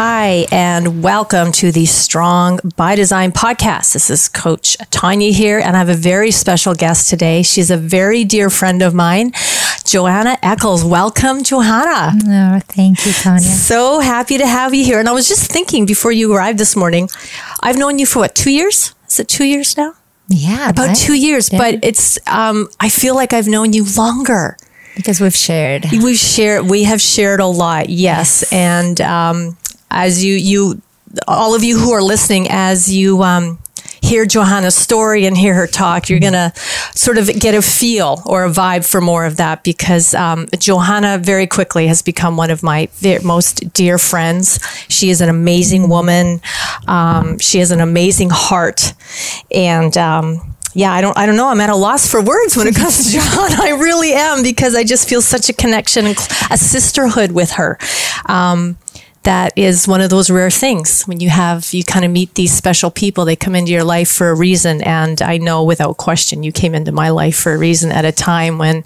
Hi, and welcome to the Strong by Design podcast. This is Coach Tanya here, and I have a very special guest today. She's a very dear friend of mine, Johanna Eccles. Welcome, Johanna. Oh, thank you, Tanya. So happy to have you here. And I was just thinking before you arrived this morning, I've known you for what, 2 years? Is it 2 years now? Yeah. About 2 years, yeah. But it's, I feel like I've known you longer. Because we've shared. We have shared a lot, yes. And, as you, all of you who are listening, as you hear Johanna's story and hear her talk, you're going to sort of get a feel or a vibe for more of that, because Johanna very quickly has become one of my most dear friends. She is an amazing woman. She has an amazing heart. And yeah, I don't know. I'm at a loss for words when it comes to Johanna. I really am, because I just feel such a connection and a sisterhood with her. That is one of those rare things when you kind of meet these special people. They come into your life for a reason. And I know without question, you came into my life for a reason at a time when,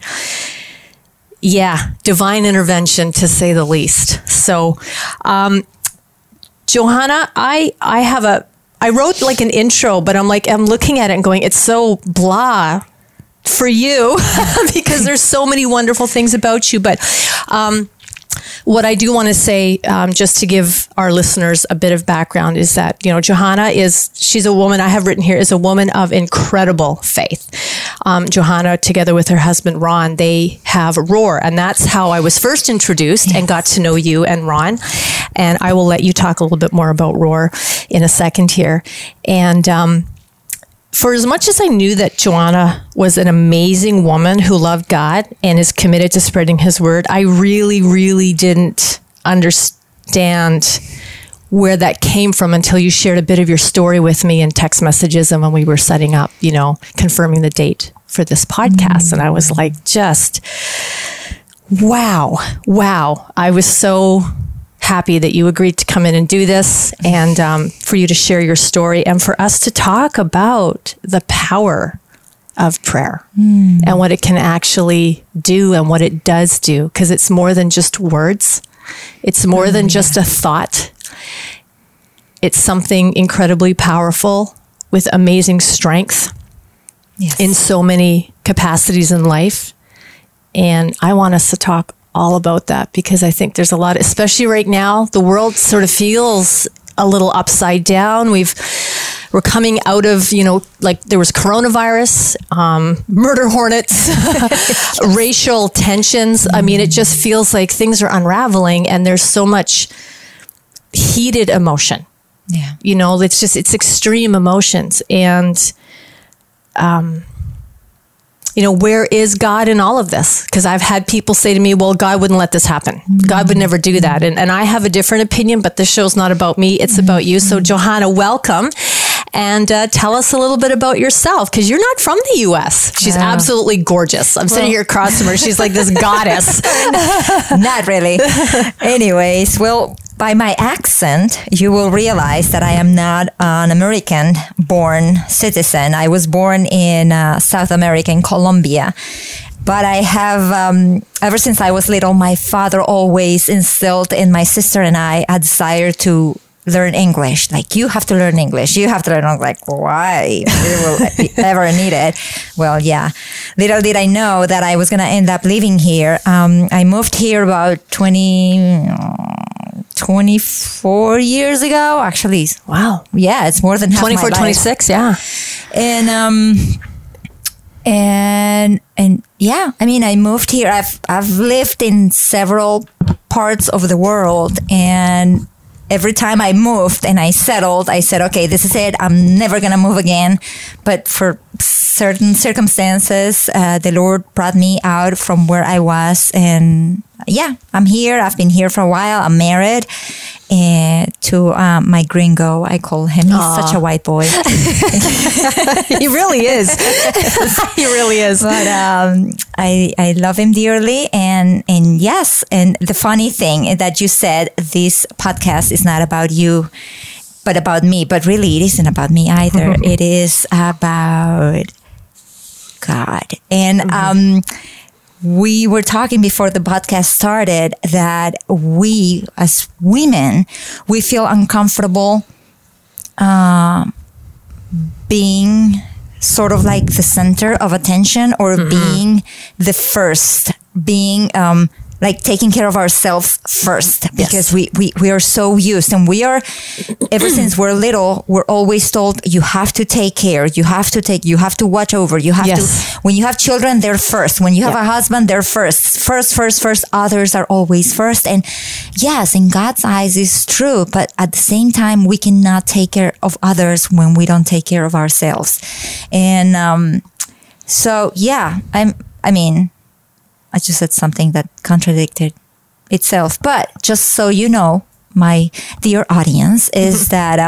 divine intervention, to say the least. So, Johanna, I wrote like an intro, but I'm looking at it and going, it's so blah for you because there's so many wonderful things about you. But, what I do want to say, just to give our listeners a bit of background, is that, Johanna she's a woman, I have written here, is a woman of incredible faith. Johanna, together with her husband, Ron, they have Roar. And that's how I was first introduced and got to know you and Ron. And I will let you talk a little bit more about Roar in a second here. And, for as much as I knew that Johanna was an amazing woman who loved God and is committed to spreading his word, I really, really didn't understand where that came from until you shared a bit of your story with me in text messages and when we were setting up, confirming the date for this podcast. Mm-hmm. And I was like, just, wow. I was so happy that you agreed to come in and do this, and for you to share your story and for us to talk about the power of prayer and what it can actually do and what it does do, because it's more than just words. It's more than just a thought. It's something incredibly powerful with amazing strength in so many capacities in life. And I want us to talk all about that, because I think there's a lot, especially right now, the world sort of feels a little upside down. We're coming out of, there was coronavirus, murder hornets, racial tensions. I mean, it just feels like things are unraveling and there's so much heated emotion. Yeah. It's extreme emotions. And, where is God in all of this? Because I've had people say to me, well, God wouldn't let this happen. Mm-hmm. God would never do that. And I have a different opinion, but this show's not about me. It's about you. So Johanna, welcome. And tell us a little bit about yourself, because you're not from the U.S. She's absolutely gorgeous. I'm sitting here across from her. She's like this goddess. Not really. Anyways, by my accent, you will realize that I am not an American-born citizen. I was born in South America, in Colombia. But I have, ever since I was little, my father always instilled in my sister and I a desire to learn English. Like, you have to learn English. You have to learn. I'm like, why? We will ever need it. Well, yeah. Little did I know that I was going to end up living here. I moved here about 24 years ago, actually. Wow. Yeah, it's more than half 24, my life. 26, yeah. And, I moved here. I've lived in several parts of the world, and every time I moved and I settled, I said, okay, this is it. I'm never going to move again. But for certain circumstances, the Lord brought me out from where I was, and yeah, I'm here. I've been here for a while. I'm married to my gringo, I call him. He's such a white boy. He really is. He really is. But I love him dearly. And yes, and the funny thing that you said, this podcast is not about you, but about me. But really, it isn't about me either. It is about God. And we were talking before the podcast started that we, as women, we feel uncomfortable being sort of like the center of attention, or being the first, being like taking care of ourselves first, because we are so used, and we are, ever since we're little, we're always told you have to take care, you have to watch over, you have to, when you have children, they're first. When you have a husband, they're first. First, others are always first. And yes, in God's eyes is true, but at the same time, we cannot take care of others when we don't take care of ourselves. And so, yeah, I just said something that contradicted itself. But just so you know, my dear audience, is that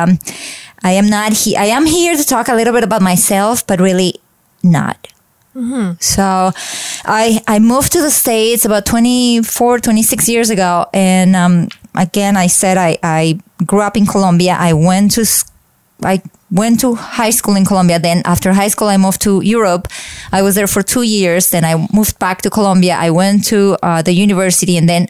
I am here to talk a little bit about myself, but really not. So I moved to the States about 26 years ago. And again, I said I grew up in Colombia. I went to high school in Colombia. Then after high school, I moved to Europe. I was there for 2 years. Then I moved back to Colombia. I went to the university. And then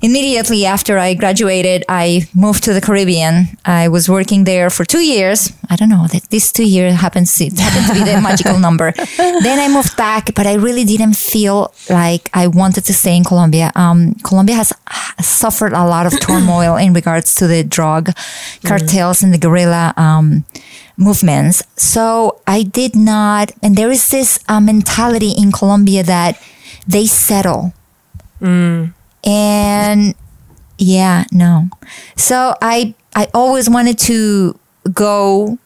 immediately after I graduated, I moved to the Caribbean. I was working there for 2 years. I don't know that this 2 years happened to be the magical number. Then I moved back, but I really didn't feel like I wanted to stay in Colombia. Colombia has suffered a lot of turmoil in regards to the drug cartels and the guerrilla movements. So I did not, and there is this mentality in Colombia that they settle. And yeah, no. So I always wanted to go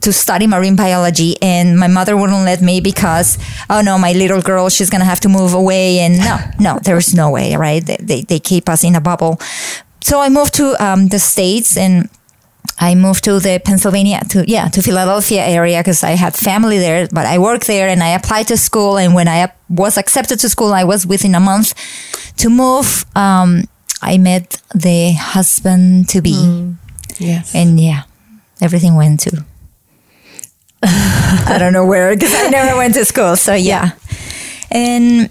to study marine biology, and my mother wouldn't let me because, oh no, my little girl, she's going to have to move away. And no, there is no way, right? They keep us in a bubble. So I moved to the States, and I moved to the Pennsylvania, to Philadelphia area, because I had family there, but I worked there, and I applied to school. And when I was accepted to school, I was within a month to move. I met the husband to be. Yes. And yeah, everything went to, I don't know where, because I never went to school. So yeah. And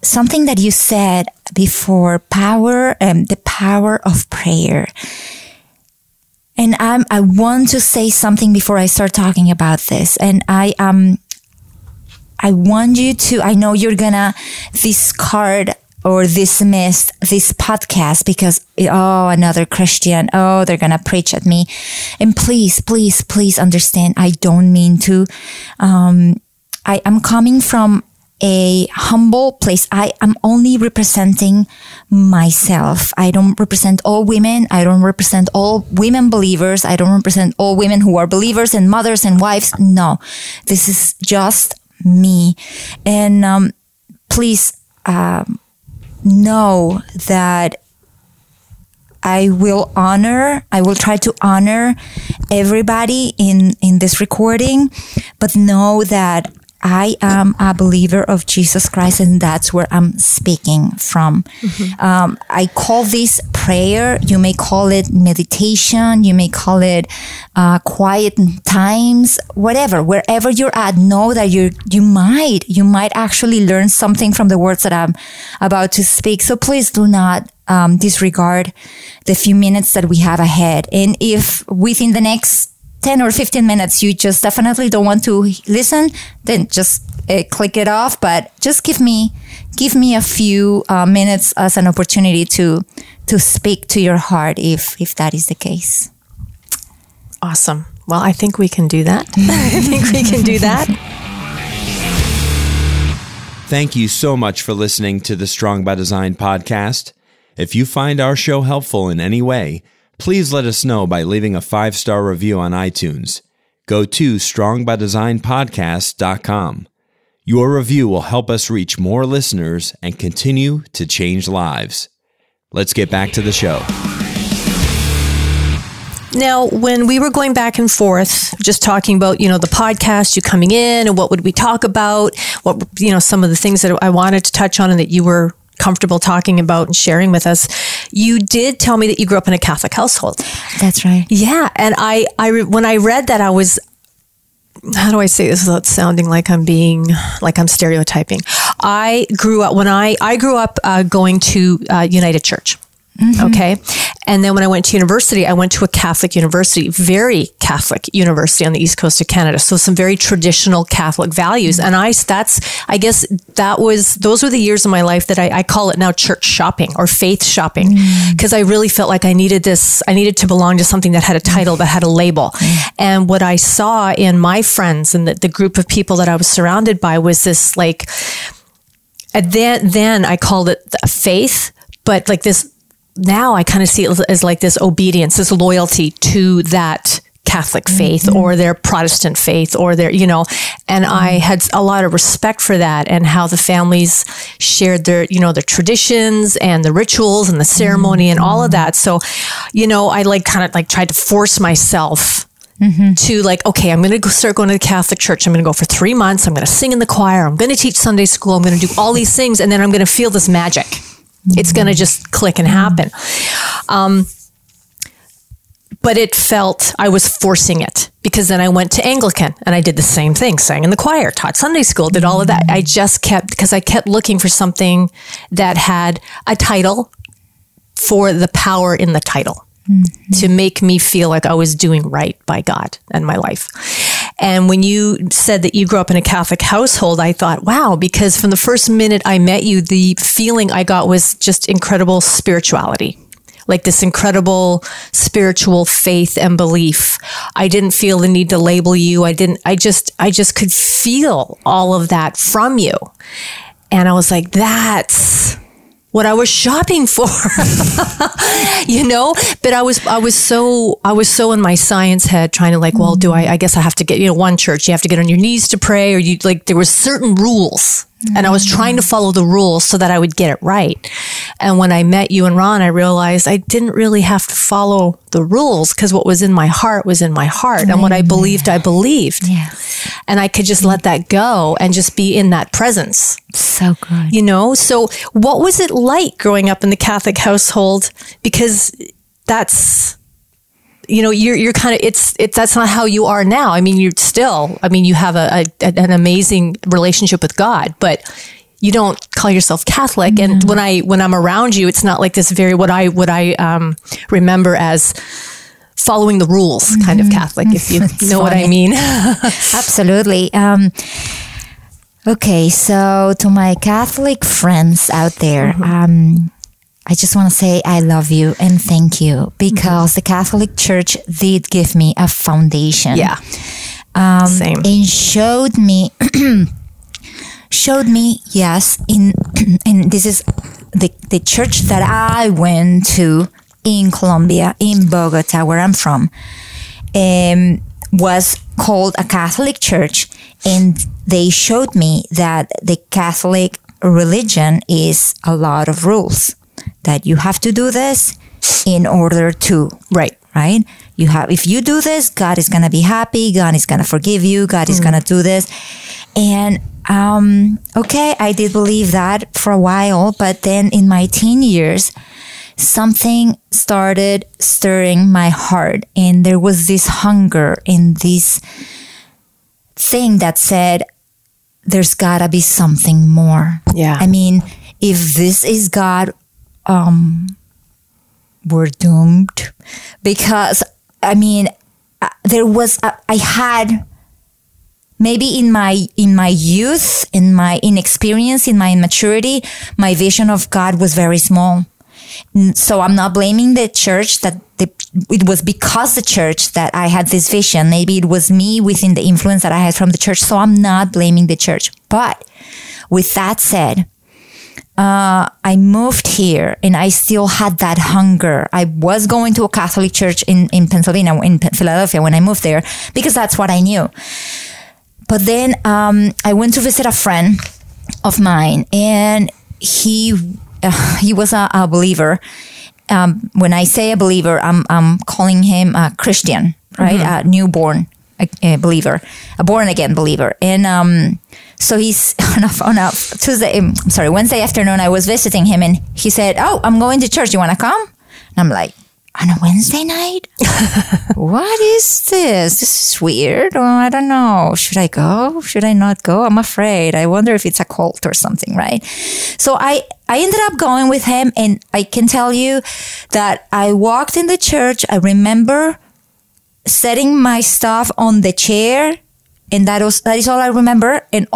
something that you said before, the power of prayer. And I want to say something before I start talking about this. And I want you to, I know you're gonna discard or dismiss this podcast because, oh, another Christian, oh, they're gonna preach at me. And please, please, please understand, I don't mean to. I am coming from a humble place. I am only representing myself. I don't represent all women. I don't represent all women believers. I don't represent all women who are believers and mothers and wives. No, this is just me. And please know that I will try to honor everybody in this recording, but know that I am a believer of Jesus Christ, and that's where I'm speaking from. I call this prayer. You may call it meditation. You may call it quiet times, whatever. Wherever you're at, know that you might actually learn something from the words that I'm about to speak. So please do not disregard the few minutes that we have ahead. And if within the next 10 or 15 minutes, you just definitely don't want to listen, then just click it off. But just give me a few minutes as an opportunity to speak to your heart, if that is the case. Awesome. Well, I think we can do that. Thank you so much for listening to the Strong by Design podcast. If you find our show helpful in any way, please let us know by leaving a 5-star review on iTunes. Go to strongbydesignpodcast.com. Your review will help us reach more listeners and continue to change lives. Let's get back to the show. Now, when we were going back and forth, just talking about, the podcast, you coming in and what would we talk about, what, some of the things that I wanted to touch on and that you were comfortable talking about and sharing with us, you did tell me that you grew up in a Catholic household. That's right. Yeah. And I when I read that, I was, how do I say this without sounding like I'm stereotyping? I grew up going to United Church. Mm-hmm. Okay. And then when I went to university, I went to a Catholic university, very Catholic university on the East Coast of Canada. So some very traditional Catholic values. Mm-hmm. And those were the years of my life that I call it now church shopping or faith shopping. Mm-hmm. Cause I really felt like I needed to belong to something that had a title, that had a label. Mm-hmm. And what I saw in my friends and the group of people that I was surrounded by was this, like, then I called it faith, but like this, now I kind of see it as like this obedience, this loyalty to that Catholic faith, mm-hmm. or their Protestant faith or their, and mm-hmm. I had a lot of respect for that and how the families shared their, their traditions and the rituals and the ceremony, mm-hmm. and all of that. So, I tried to force myself, mm-hmm. to okay, I'm going to start going to the Catholic Church. I'm going to go for 3 months. I'm going to sing in the choir. I'm going to teach Sunday school. I'm going to do all these things. And then I'm going to feel this magic. It's going to just click and happen. But it felt I was forcing it, because then I went to Anglican and I did the same thing, sang in the choir, taught Sunday school, did all of that. I just kept, because I kept looking for something that had a title for the power in the title, mm-hmm. to make me feel like I was doing right by God and my life. And when you said that you grew up in a Catholic household, I thought, wow, because from the first minute I met you, the feeling I got was just incredible spirituality, like this incredible spiritual faith and belief. I didn't feel the need to label you. I just could feel all of that from you. And I was like, that's what I was shopping for, but I was so in my science head trying to I guess I have to get, one church, you have to get on your knees to pray, or you there were certain rules, mm-hmm. and I was trying to follow the rules so that I would get it right. And when I met you and Ron, I realized I didn't really have to follow the rules, because what was in my heart was in my heart, mm-hmm. and what I believed, I believed. Yes. And I could just let that go and just be in that presence. So good. So what was it like growing up in the Catholic household? Because that's, you're kind of, that's not how you are now. I mean, you have an amazing relationship with God, but you don't call yourself Catholic. Mm-hmm. And when I'm around you, it's not like this very, what I remember as following the rules, mm-hmm. kind of Catholic, if you know what I mean. Absolutely. Okay, so to my Catholic friends out there, mm-hmm. I just want to say I love you and thank you, because mm-hmm. the Catholic Church did give me a foundation. Yeah, same. And showed me, yes, and this is the church that I went to in Colombia, in Bogota, where I'm from, was called a Catholic church, and they showed me that the Catholic religion is a lot of rules, that you have to do this in order to, right? You have, if you do this, God is going to be happy. God is going to forgive you. God is going to do this. And, okay, I did believe that for a while, but then in my teen years, something started stirring my heart, and there was this hunger and this thing that said, there's gotta be something more. Yeah. I mean, if this is God, we're doomed, because there was, I had, maybe in my youth, in my inexperience, in my immaturity, my vision of God was very small. So I'm not blaming the church, it was because the church that I had this vision. Maybe it was me within the influence that I had from the church. So I'm not blaming the church. But with that said, I moved here and I still had that hunger. I was going to a Catholic church in Pennsylvania, in Philadelphia when I moved there, because that's what I knew. But then I went to visit a friend of mine, and he was a believer. When I say a believer, I'm calling him a Christian, right? Mm-hmm. A newborn believer, a born again believer. And so he's on a Wednesday afternoon, I was visiting him, and he said, "Oh, I'm going to church. You want to come?" And I'm like, "On a Wednesday night? What is this? This is weird. Oh, I don't know. Should I go? Should I not go? I'm afraid. I wonder if it's a cult or something," right? So I ended up going with him, and I can tell you that I walked in the church. I remember setting my stuff on the chair, and that is all I remember. And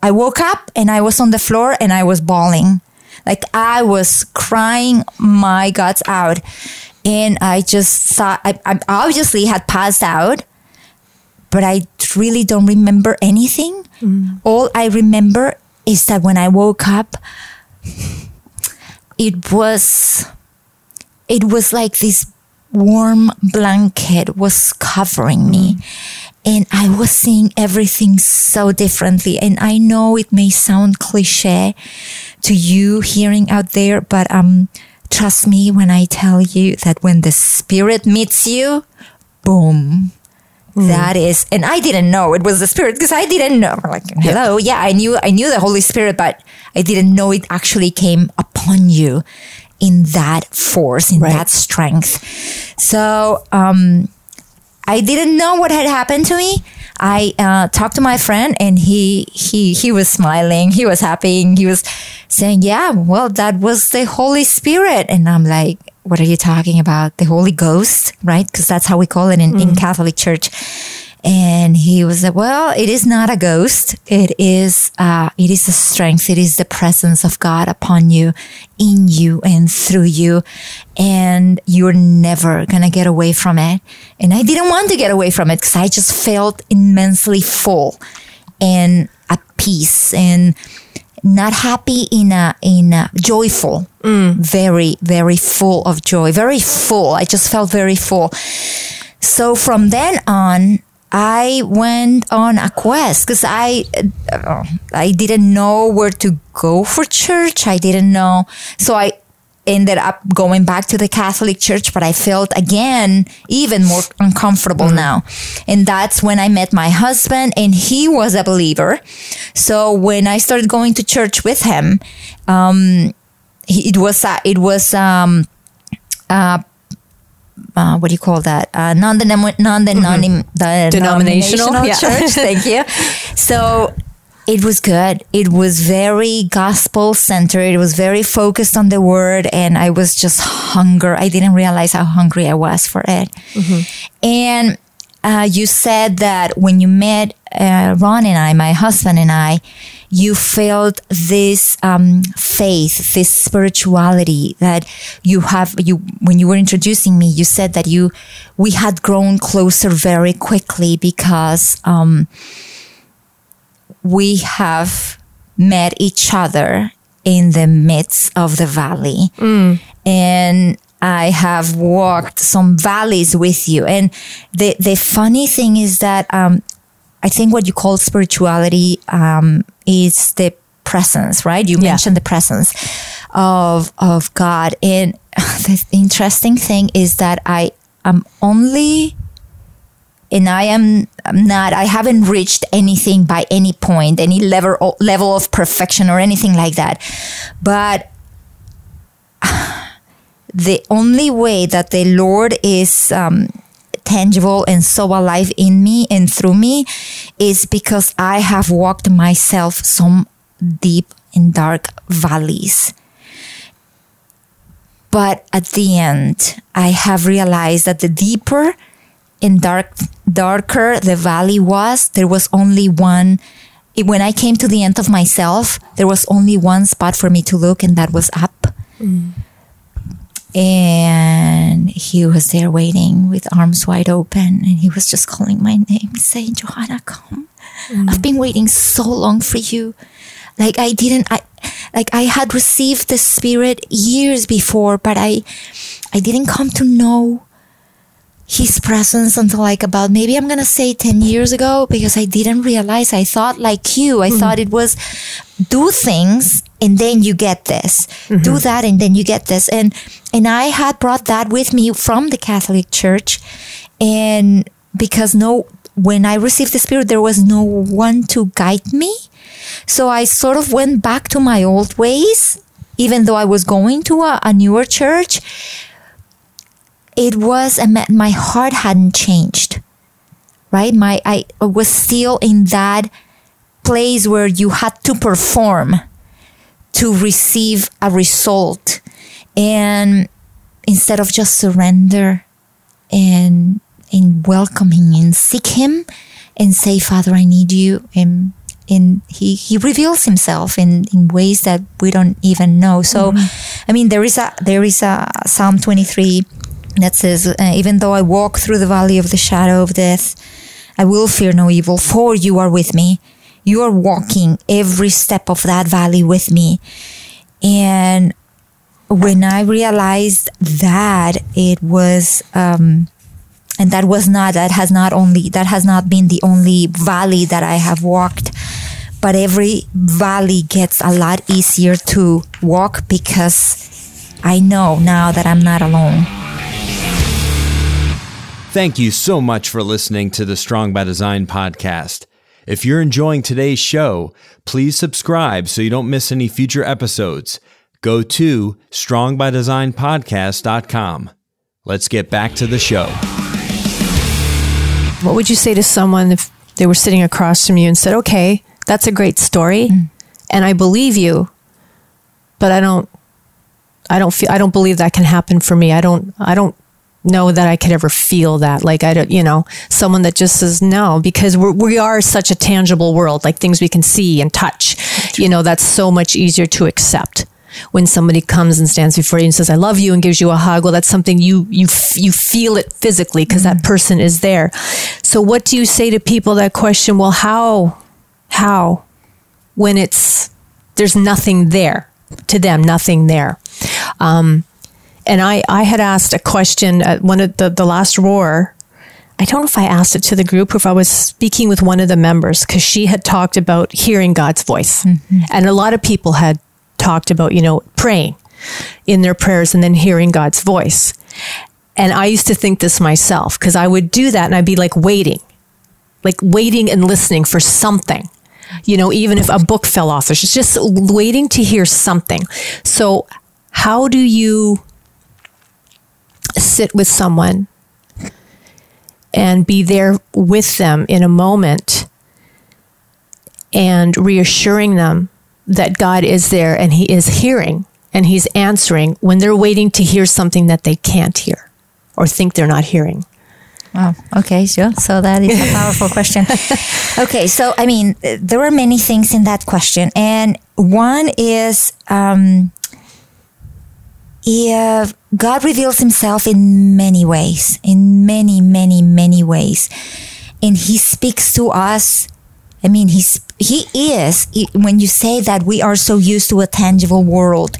I woke up, and I was on the floor, and I was bawling. Like, I was crying my guts out. And I just thought, I obviously had passed out, but I really don't remember anything. Mm. All I remember is that when I woke up, it was like this warm blanket was covering me. And I was seeing everything so differently. And I know it may sound cliche to you hearing out there, but trust me when I tell you that when the Spirit meets you, boom, that is, and I didn't know it was the Spirit because I didn't know. Like, hello, yeah, I knew the Holy Spirit, but I didn't know it actually came upon you in that force, in that strength. So I didn't know what had happened to me. I talked to my friend, and he was smiling. He was happy. He was saying, "Yeah, well, that was the Holy Spirit." And I'm like, "What are you talking about? The Holy Ghost, right?" Because that's how we call it in Catholic Church. And he was like, "Well, it is not a ghost. It is the strength. It is the presence of God upon you, in you, and through you. And you're never going to get away from it." And I didn't want to get away from it because I just felt immensely full and at peace and not happy, in a joyful, very, very full of joy, very full. I just felt very full. So from then on, I went on a quest because I didn't know where to go for church. I didn't know. So I ended up going back to the Catholic Church, but I felt again even more uncomfortable now. And that's when I met my husband, and he was a believer. So when I started going to church with him, what do you call that? Non-denominational church. Thank you. So it was good. It was very gospel centered. It was very focused on the word. And I was just hungry. I didn't realize how hungry I was for it. Mm-hmm. And you said that when you met Ron and I, my husband and I, you felt this faith, this spirituality that you have. When you were introducing me, you said that we had grown closer very quickly because we have met each other in the midst of the valley. And I have walked some valleys with you. And the funny thing is that I think what you call spirituality is the presence, right? You mentioned the presence of God. And the interesting thing is that I haven't reached anything by any point, any level of perfection or anything like that. But the only way that the Lord is tangible and so alive in me and through me is because I have walked myself some deep and dark valleys. But at the end, I have realized that the deeper and darker the valley was, there was only one. When I came to the end of myself, there was only one spot for me to look, and that was up. And he was there waiting with arms wide open, and he was just calling my name, saying, "Johanna, come. I've been waiting so long for you." Like, I had received the Spirit years before, but I didn't come to know his presence until like about maybe I'm going to say 10 years ago, because I didn't realize. I thought like you, I thought it was do things and then you get this, do that and then you get this. And I had brought that with me from the Catholic Church. And because when I received the Spirit, there was no one to guide me. So I sort of went back to my old ways, even though I was going to a newer church. It was, my heart hadn't changed, right? I was still in that place where you had to perform to receive a result. And instead of just surrender and welcoming and seek him and say, Father, I need you. And he reveals himself in ways that we don't even know. So, I mean, there is a Psalm 23 that says, even though I walk through the valley of the shadow of death, I will fear no evil, for you are with me. You are walking every step of that valley with me. And when I realized that, it was, and that has not been the only valley that I have walked, but every valley gets a lot easier to walk because I know now that I'm not alone. Thank you so much for listening to the Strong by Design podcast. If you're enjoying today's show, please subscribe so you don't miss any future episodes. Go to strongbydesignpodcast.com. Let's get back to the show. What would you say to someone if they were sitting across from you and said, okay, that's a great story, and I believe you, but I don't believe that can happen for me. I don't know that I could ever feel that. Like I don't, someone that just says no, because we are such a tangible world, like things we can see and touch, that's so much easier to accept. When somebody comes and stands before you and says, I love you, and gives you a hug, well, that's something you feel it physically because that person is there. So what do you say to people that question, well, how, when there's nothing there to them, nothing there. And I had asked a question at one of the last Roar. I don't know if I asked it to the group or if I was speaking with one of the members, because she had talked about hearing God's voice. And a lot of people had talked about, praying in their prayers and then hearing God's voice. And I used to think this myself, because I would do that and I'd be like waiting and listening for something. Even if a book fell off, it's just waiting to hear something. So how do you sit with someone and be there with them in a moment and reassuring them that God is there and he is hearing and he's answering when they're waiting to hear something that they can't hear or think they're not hearing? Wow. Okay, sure. So that is a powerful question. Okay. So, I mean, there are many things in that question. And one is, if God reveals himself in many ways, in many, many, many ways. And he speaks to us. I mean, when you say that we are so used to a tangible world.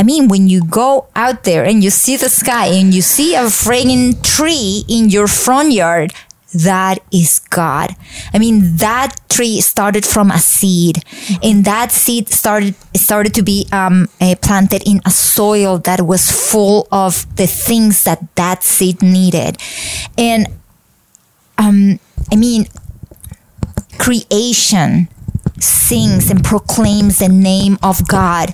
I mean, when you go out there and you see the sky and you see a friggin' tree in your front yard, that is God. I mean, that tree started from a seed, and that seed started to be planted in a soil that was full of the things that seed needed. And I mean, creation sings and proclaims the name of God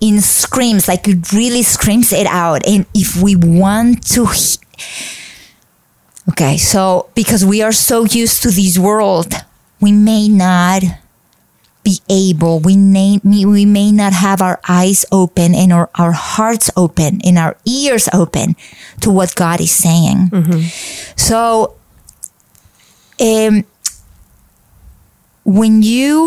in screams, like it really screams it out. And if we want to Okay, so because we are so used to this world, we may not be able, we may not have our eyes open and our hearts open and our ears open to what God is saying. So when you're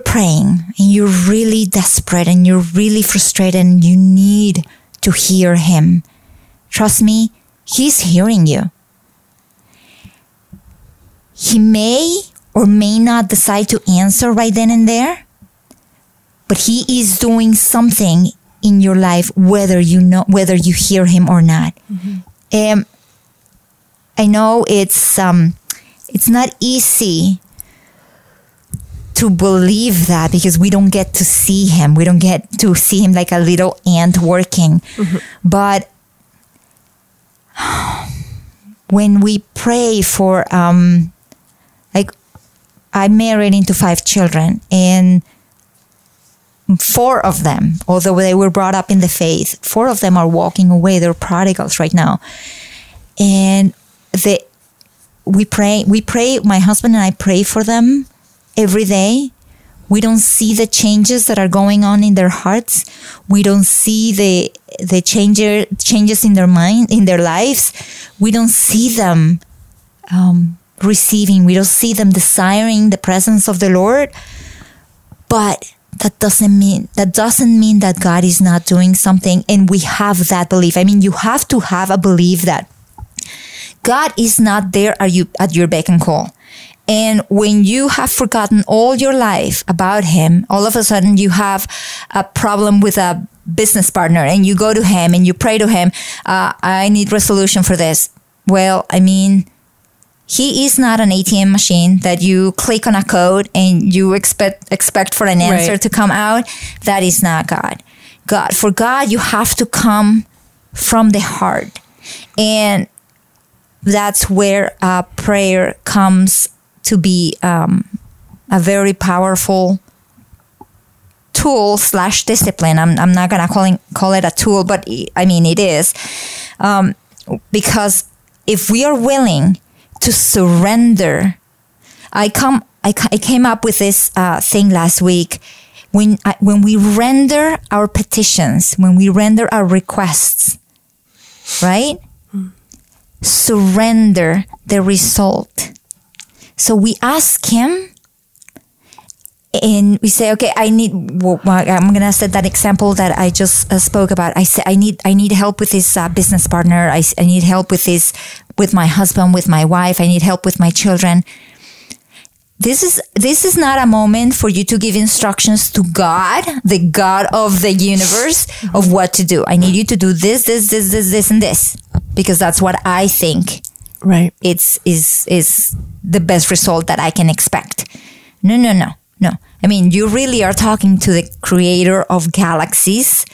praying and you're really desperate and you're really frustrated and you need to hear him, trust me, he's hearing you. He may or may not decide to answer right then and there, but he is doing something in your life, whether you hear him or not. Mm-hmm. I know it's not easy to believe that, because we don't get to see him. We don't get to see him like a little ant working. Mm-hmm. But when we pray for, I'm married into 5 children, and 4 of them, although they were brought up in the faith, 4 of them are walking away. They're prodigals right now. And we pray, my husband and I pray for them every day. We don't see the changes that are going on in their hearts. We don't see the changes in their mind, in their lives. We don't see them receiving. We don't see them desiring the presence of the Lord. But that doesn't mean that God is not doing something, and we have that belief. I mean, you have to have a belief that God is not there at your beck and call. And when you have forgotten all your life about him, all of a sudden you have a problem with a business partner, and you go to him and you pray to him, I need resolution for this. Well, I mean, he is not an ATM machine that you click on a code and you expect for an answer to come out. That is not God. For God, you have to come from the heart. And that's where prayer comes to be a very powerful tool / discipline. I'm not going to call it a tool, but I mean, it is. Because if we are willing to surrender, I came up with this thing last week. When we render our petitions, when we render our requests, right? Surrender the result. So we ask him, and we say, okay, I'm going to set that example that I just spoke about. I said, I need help with this business partner. I need help with this, with my husband, with my wife. I need help with my children. This is not a moment for you to give instructions to God, the God of the universe, of what to do. I need you to do this, and this, because that's what I think. Right. It's the best result that I can expect. No. I mean, you really are talking to the creator of galaxies,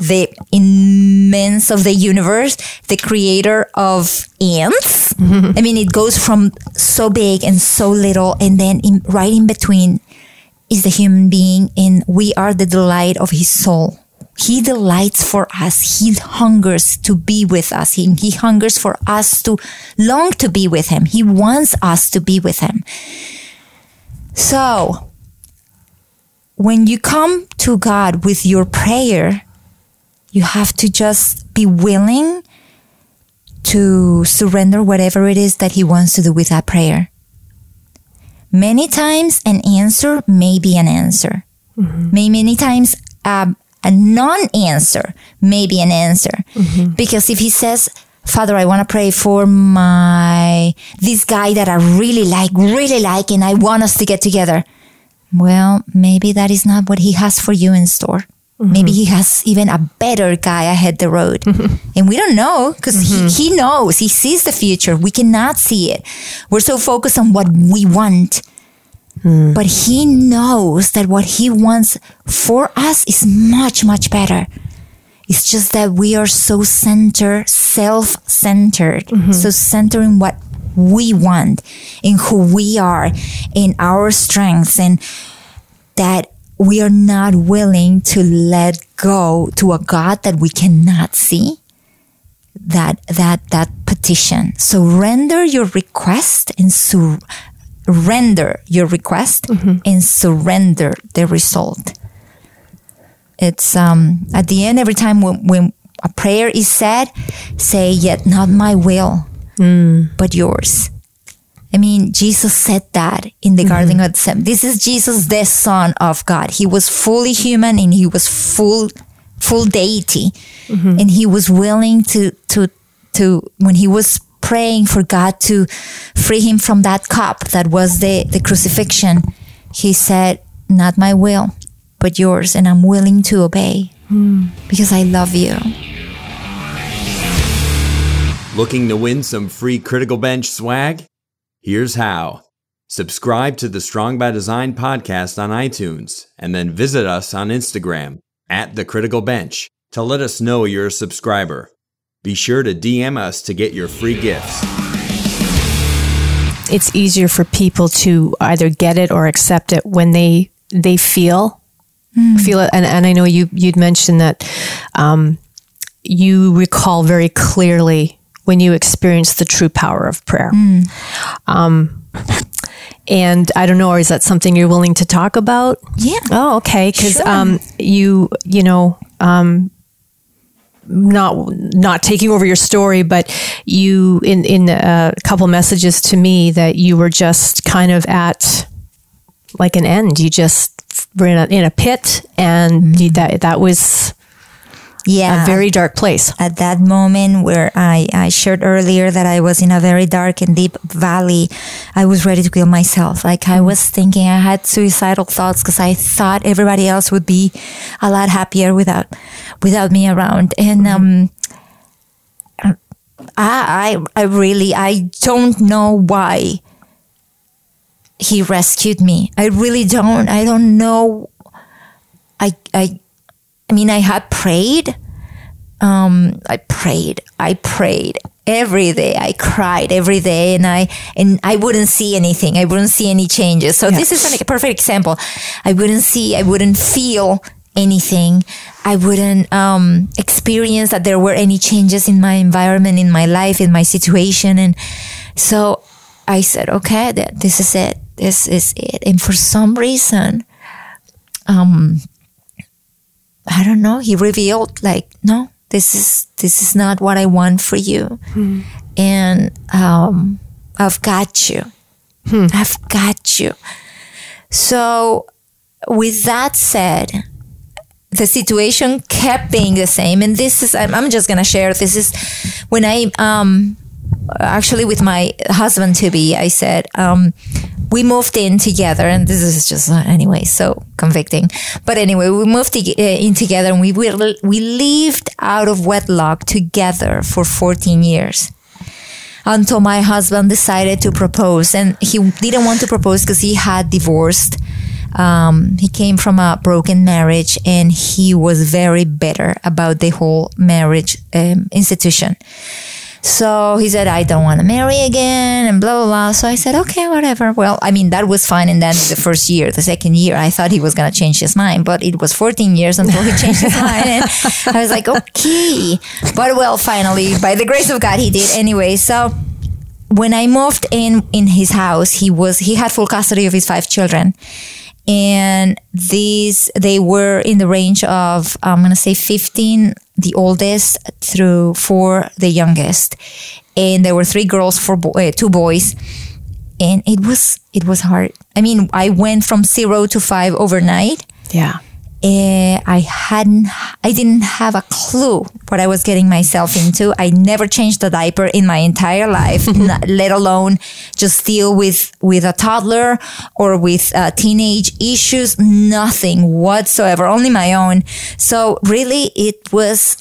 the immense of the universe, the creator of ants. Mm-hmm. I mean, it goes from so big and so little, and then right in between is the human being, and we are the delight of his soul. He delights for us. He hungers to be with us. He hungers for us to long to be with him. He wants us to be with him. So when you come to God with your prayer, you have to just be willing to surrender whatever it is that he wants to do with that prayer. Many times an answer may be an answer. Mm-hmm. Many times a non-answer may be an answer. Mm-hmm. Because if he says, Father, I want to pray for this guy that I really like, and I want us to get together. Well, maybe that is not what he has for you in store. Mm-hmm. Maybe he has even a better guy ahead the road. Mm-hmm. And we don't know, because mm-hmm. he knows. He sees the future. We cannot see it. We're so focused on what we want. Mm. But he knows that what he wants for us is much, much better. It's just that we are so self-centered, mm-hmm. so centering what we want and who we are and our strengths, and that we are not willing to let go to a God that we cannot see. That petition. Surrender your request and render your request, mm-hmm. and surrender the result. It's at the end, every time when a prayer is said, say, yet not my will, but yours. I mean, Jesus said that in the mm-hmm. Garden of Gethsemane. This is Jesus, the Son of God. He was fully human, and he was full deity. Mm-hmm. And he was willing to when he was praying for God to free him from that cup that was the crucifixion, he said, not my will, but yours, and I'm willing to obey. Because I love you. Looking to win some free Critical Bench swag? Here's how. Subscribe to the Strong by Design podcast on iTunes, and then visit us on Instagram @thecriticalbench to let us know you're a subscriber. Be sure to DM us to get your free gifts. It's easier for people to either get it or accept it when they feel it. And I know you'd mentioned that you recall very clearly when you experience the true power of prayer. And I don't know, or is that something you're willing to talk about? Yeah. Oh, okay. Because sure. Not taking over your story, but you in a couple messages to me that you were just kind of at like an end. You just were in a pit, and that was a very dark place. At that moment where I shared earlier that I was in a very dark and deep valley, I was ready to kill myself. Like I was thinking I had suicidal thoughts because I thought everybody else would be a lot happier without me around. And I don't know why he rescued me. I really don't. I don't know. I mean, I had prayed. I prayed every day. I cried every day, and I wouldn't see anything. I wouldn't see any changes. So This is like a perfect example. I wouldn't feel anything. I wouldn't experience that there were any changes in my environment, in my life, in my situation. And so I said, okay, this is it. This is it. And for some reason, I don't know, he revealed like, no, this is not what I want for you. And I've got you. I've got you. So with that said, the situation kept being the same. And this is, I'm just going to share, this is when I, actually with my husband-to-be, I said, we moved in together, and this is just anyway so convicting. But anyway, we moved in together, and we lived out of wedlock together for 14 years until my husband decided to propose, and he didn't want to propose because he had divorced. He came from a broken marriage, and he was very bitter about the whole marriage institution. So he said, I don't want to marry again, and blah, blah, blah. So I said, okay, whatever. Well, I mean, that was fine. And then the first year, the second year, I thought he was going to change his mind, but it was 14 years until he changed his mind. And I was like, okay. But well, finally, by the grace of God, he did anyway. So when I moved in his house, he had full custody of his 5 children. And they were in the range of, I'm going to say 15, the oldest, through 4, the youngest. And there were 3 girls, 2 boys. And it was hard. I mean, I went from 0 to 5 overnight. Yeah. And I didn't have a clue what I was getting myself into. I never changed a diaper in my entire life, let alone just deal with a toddler or with teenage issues, nothing whatsoever, only my own. So really it was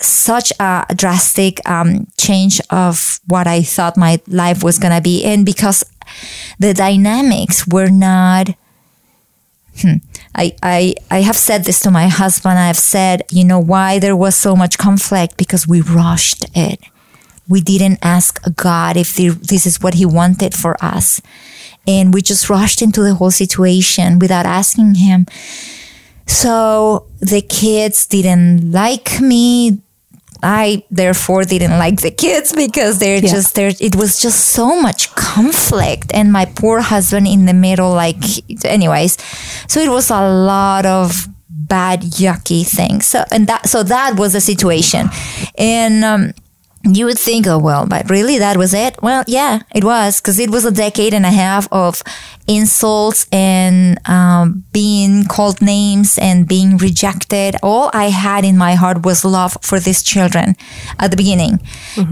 such a drastic change of what I thought my life was going to be. And because the dynamics were not... I have said this to my husband. I have said, you know why there was so much conflict? Because we rushed it. We didn't ask God if this is what he wanted for us. And we just rushed into the whole situation without asking him. So the kids didn't like me. I therefore didn't like the kids because it was just so much conflict, and my poor husband in the middle, like, anyways. So it was a lot of bad, yucky things. So that was the situation. And, you would think, oh, well, but really that was it? Well, yeah, it was, because it was a decade and a half of insults and being called names and being rejected. All I had in my heart was love for these children at the beginning.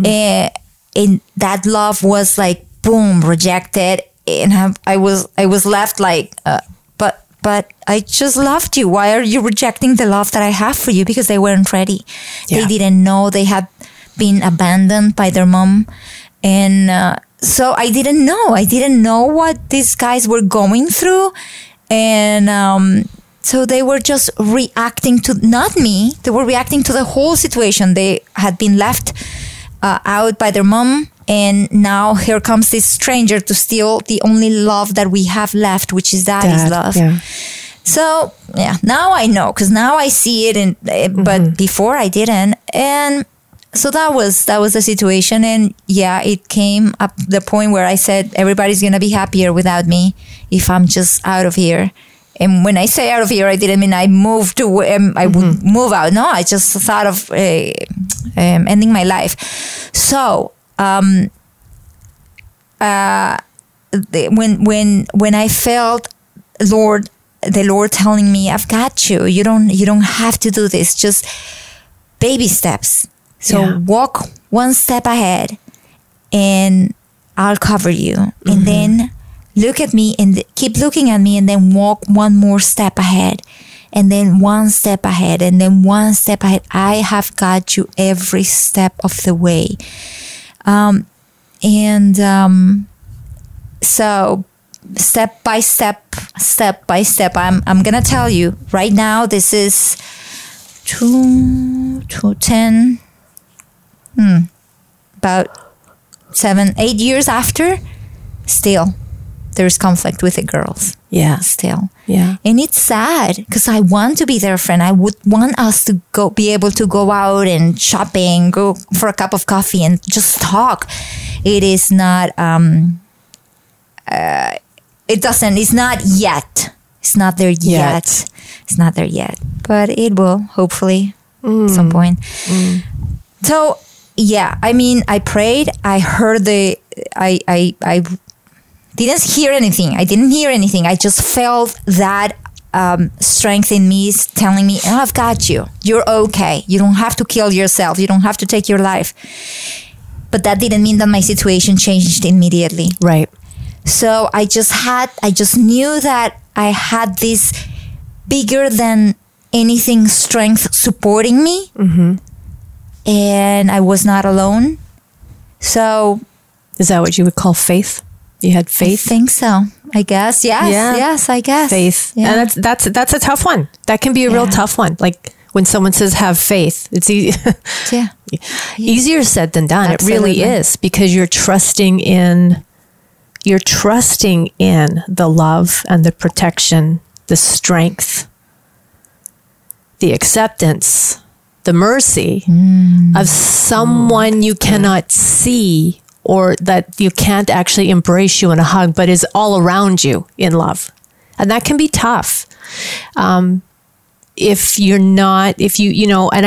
And that love was like, boom, rejected. And I was left like, but but I just loved you. Why are you rejecting the love that I have for you? Because they weren't ready. Yeah. They didn't know. They had been abandoned by their mom. And so I didn't know. I didn't know what these guys were going through. And so they were just reacting to, not me, they were reacting to the whole situation. They had been left out by their mom. And now here comes this stranger to steal the only love that we have left, which is daddy's love. Yeah. So, yeah, now I know, because now I see it, but before I didn't. And so that was the situation. And yeah, it came up the point where I said, everybody's going to be happier without me if I'm just out of here. And when I say out of here, I didn't mean I moved to I would move out. No, I just thought of ending my life. So, when I felt the Lord telling me, I've got you, you don't have to do this, just baby steps. So walk one step ahead and I'll cover you. Mm-hmm. And then look at me and keep looking at me, and then walk one more step ahead, and then one step ahead, and then one step ahead. I have got you every step of the way. So step by step, I'm going to tell you right now, this is 2 to 10, about 7-8 years after, still there's conflict with the girls. Yeah. Still. Yeah. And it's sad, because I want to be their friend. I would want us to be able to go out and shopping, go for a cup of coffee and just talk. It is not, it's not there yet. It's not there yet, but it will hopefully at some point. Mm. So yeah, I mean, I prayed, I I didn't hear anything. I just felt that strength in me is telling me, oh, I've got you. You're okay. You don't have to kill yourself. You don't have to take your life. But that didn't mean that my situation changed immediately. Right. So I just knew that I had this bigger than anything strength supporting me. Mm-hmm. And I was not alone. So. Is that what you would call faith? You had faith? I think so. I guess. Yes. Yeah. Yes, I guess. Faith. Yeah. And that's a tough one. That can be a real tough one. Like when someone says have faith, it's easy. Easier said than done. Absolutely. It really is, because you're trusting in the love and the protection, the strength, the acceptance, the mercy of someone you cannot see, or that you can't actually embrace you in a hug, but is all around you in love. And that can be tough. And I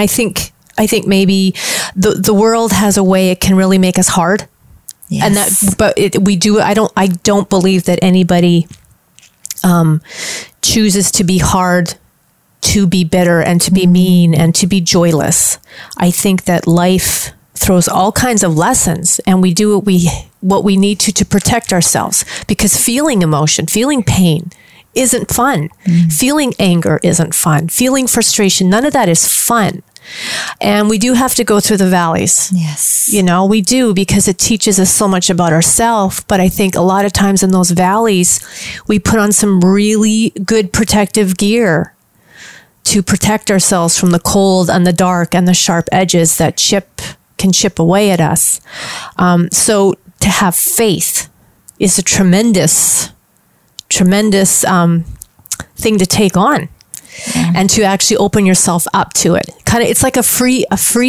think maybe the world has a way it can really make us hard. Yes. And I don't believe that anybody chooses to be hard, to be bitter, and to be mean, and to be joyless. I think that life throws all kinds of lessons, and we do what we need to protect ourselves, because feeling emotion, feeling pain isn't fun. Feeling anger isn't fun. Feeling frustration, none of that is fun. And we do have to go through the valleys. Yes. You know, we do, because it teaches us so much about ourselves. But I think a lot of times in those valleys, we put on some really good protective gear to protect ourselves from the cold and the dark and the sharp edges that can chip away at us. So to have faith is a tremendous thing to take on, and to actually open yourself up to it. Kind of, it's like a free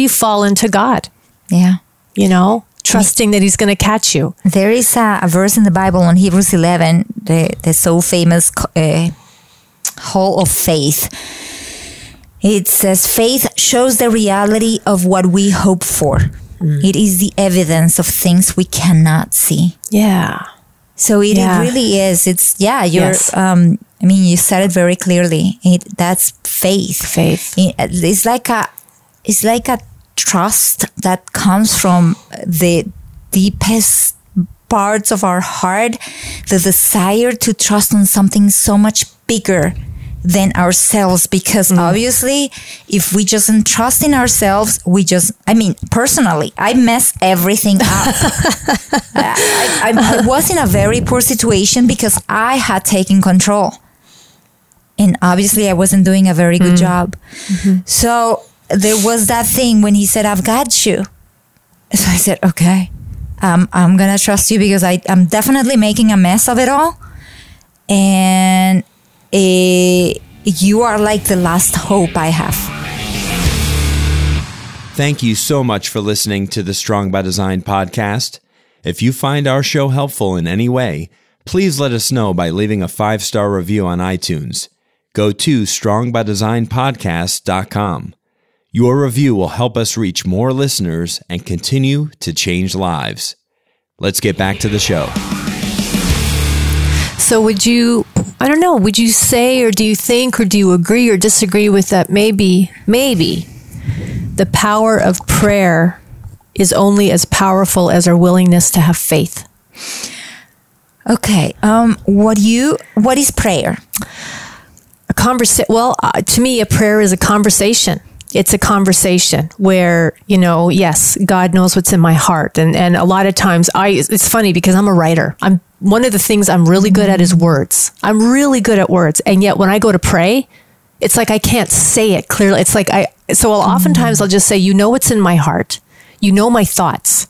fall into God. Yeah, you know, trusting that He's going to catch you. There is a verse in the Bible on Hebrews 11, the so famous hall of faith. It says, faith shows the reality of what we hope for. It is the evidence of things we cannot see. Yeah. So it really is. It's, yeah, you're, yes. I mean, you said it very clearly. That's faith. Faith. It's like a trust that comes from the deepest parts of our heart, the desire to trust on something so much bigger than ourselves, because obviously if we just entrust in ourselves, we just, I mean, personally, I mess everything up. I was in a very poor situation because I had taken control. And obviously I wasn't doing a very good job. Mm-hmm. So there was that thing when he said, I've got you. So I said, okay, I'm going to trust you because I'm definitely making a mess of it all. And you are like the last hope I have. Thank you so much for listening to the Strong by Design podcast. If you find our show helpful in any way, please let us know by leaving a 5-star review on iTunes. Go to strongbydesignpodcast.com. Your review will help us reach more listeners and continue to change lives. Let's get back to the show. So would you say, or do you think, or do you agree or disagree with that maybe the power of prayer is only as powerful as our willingness to have faith? Okay. What is prayer? To me, a prayer is a conversation. It's a conversation where, yes, God knows what's in my heart. And a lot of times it's funny because I'm a writer. One of the things I'm really good at is words. I'm really good at words. And yet when I go to pray, it's like I can't say it clearly. It's like oftentimes I'll just say, what's in my heart. You know my thoughts.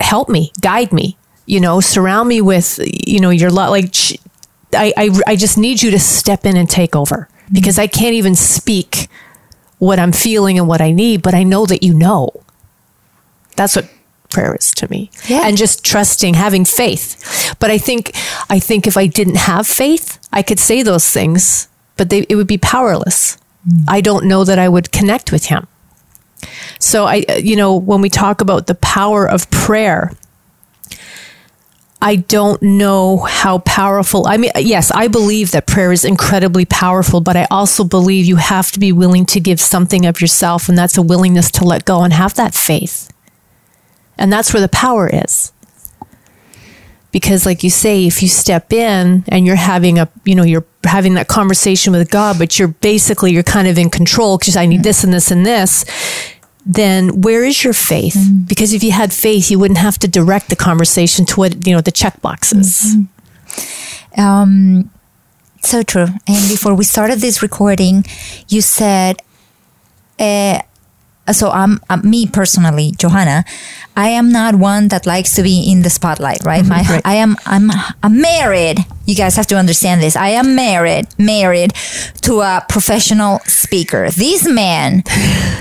Help me, guide me, surround me with, your love. Like, I just need you to step in and take over, because I can't even speak what I'm feeling and what I need, but I know that That's what prayer is to me. Yeah. And just trusting, having faith. But I think if I didn't have faith, I could say those things, but it would be powerless. Mm. I don't know that I would connect with him. So when we talk about the power of prayer, I don't know how powerful. I mean, yes, I believe that prayer is incredibly powerful, but I also believe you have to be willing to give something of yourself, and that's a willingness to let go and have that faith. And that's where the power is. Because like you say, if you step in and you're having you're having that conversation with God, but you're kind of in control because I need this and this and this, then where is your faith? Mm-hmm. Because if you had faith, you wouldn't have to direct the conversation to what, the checkboxes. Mm-hmm. So true. And before we started this recording, you said, me personally, Johanna, I am not one that likes to be in the spotlight, right? Mm-hmm, right. I'm married. You guys have to understand this. I am married to a professional speaker. This man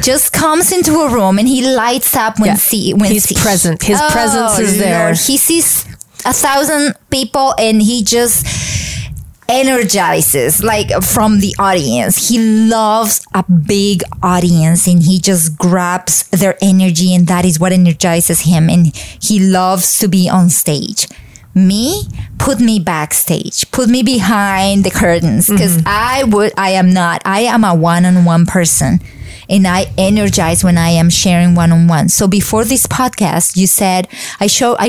just comes into a room and he lights up when he's present. His presence is there. Lord. He sees 1,000 people and he just energizes from the audience. He loves a big audience and he just grabs their energy, and that is what energizes him, and he loves to be on stage. Me, put me backstage, put me behind the curtains, because I am a one-on-one person, and I energize when I am sharing one-on-one. So before this podcast, you said, I shared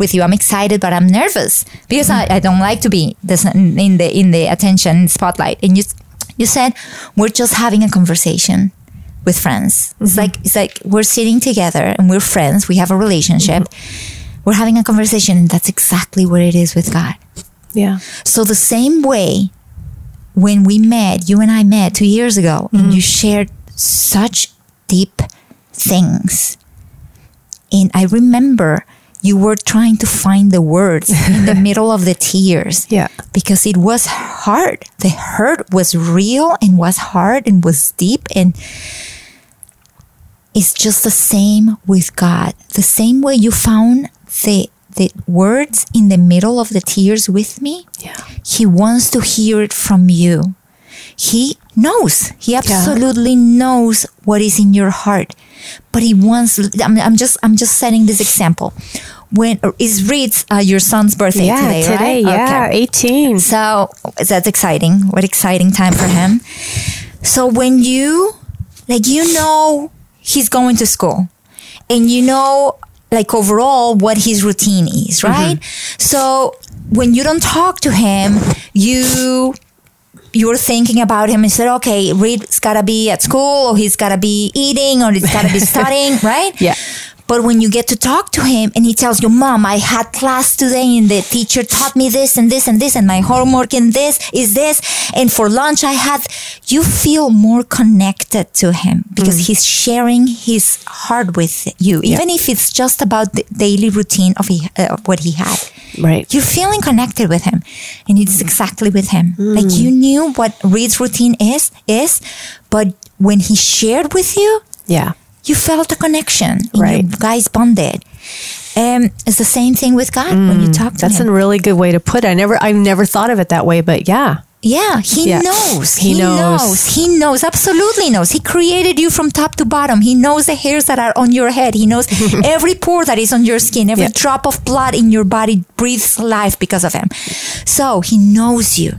with you, I'm excited, but I'm nervous because I don't like to be in the attention spotlight. And you said, we're just having a conversation with friends. Mm-hmm. It's like we're sitting together and we're friends. We have a relationship. Mm-hmm. We're having a conversation, and that's exactly what it is with God. Yeah. So the same way, when we met, you and I met 2 years ago, and you shared such deep things. And I remember you were trying to find the words in the middle of the tears. Yeah. Because it was hard. The hurt was real and was hard and was deep. And it's just the same with God. The same way you found the words in the middle of the tears with me, he wants to hear it from you. He knows. He absolutely knows what is in your heart. But he wants, I'm just setting this example. When is Reed's, your son's birthday today, right? Yeah, okay. 18. So that's exciting. What exciting time for him. So when he's going to school, and like overall what his routine is, right? Mm-hmm. So when you don't talk to him, you're thinking about him and said, okay, Reed's got to be at school, or he's got to be eating, or he's got to be studying, right? Yeah. But when you get to talk to him and he tells you, Mom, I had class today and the teacher taught me this and this and this, and my homework and this is this, and for lunch I had, you feel more connected to him because he's sharing his heart with you. Even if it's just about the daily routine of what he had. Right. You're feeling connected with him, and it's exactly with him. Mm. Like, you knew what Reed's routine is, but when he shared with you, you felt a connection. Right. You guys bonded. It's the same thing with God when you talk to him. That's a really good way to put it. I've never thought of it that way, but yeah. Yeah, he knows. He knows. He knows. Absolutely knows. He created you from top to bottom. He knows the hairs that are on your head. He knows every pore that is on your skin. Every drop of blood in your body breathes life because of him. So he knows you.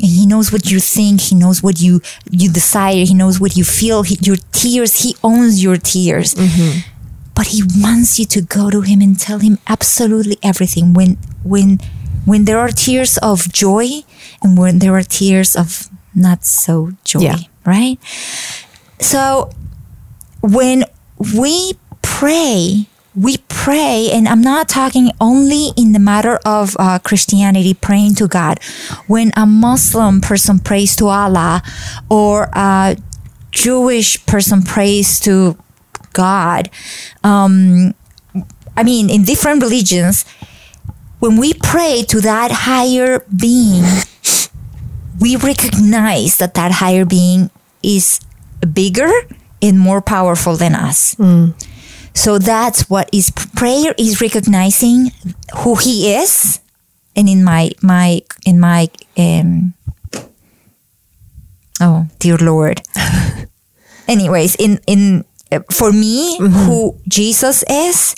And he knows what you think. He knows what you desire. He knows what you feel. Your tears. He owns your tears. Mm-hmm. But he wants you to go to him and tell him absolutely everything. When there are tears of joy and when there are tears of not so joy, right? So when we pray, and I'm not talking only in the matter of Christianity, praying to God. When a Muslim person prays to Allah, or a Jewish person prays to God, in different religions, when we pray to that higher being, we recognize that higher being is bigger and more powerful than us. Mm. So that's what is prayer, is recognizing who he is. And in oh, dear Lord. Anyways, for me, who Jesus is.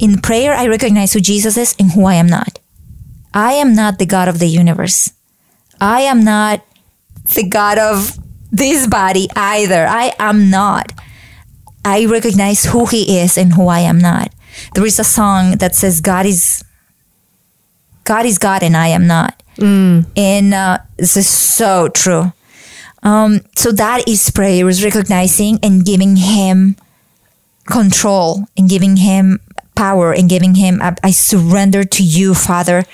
In prayer, I recognize who Jesus is and who I am not. I am not the God of the universe. I am not the God of this body either. I am not. I recognize who he is and who I am not. There is a song that says, God is God and I am not. Mm. And this is so true. So that is prayer, is recognizing and giving him control and giving him power and giving him, I surrender to you, Father,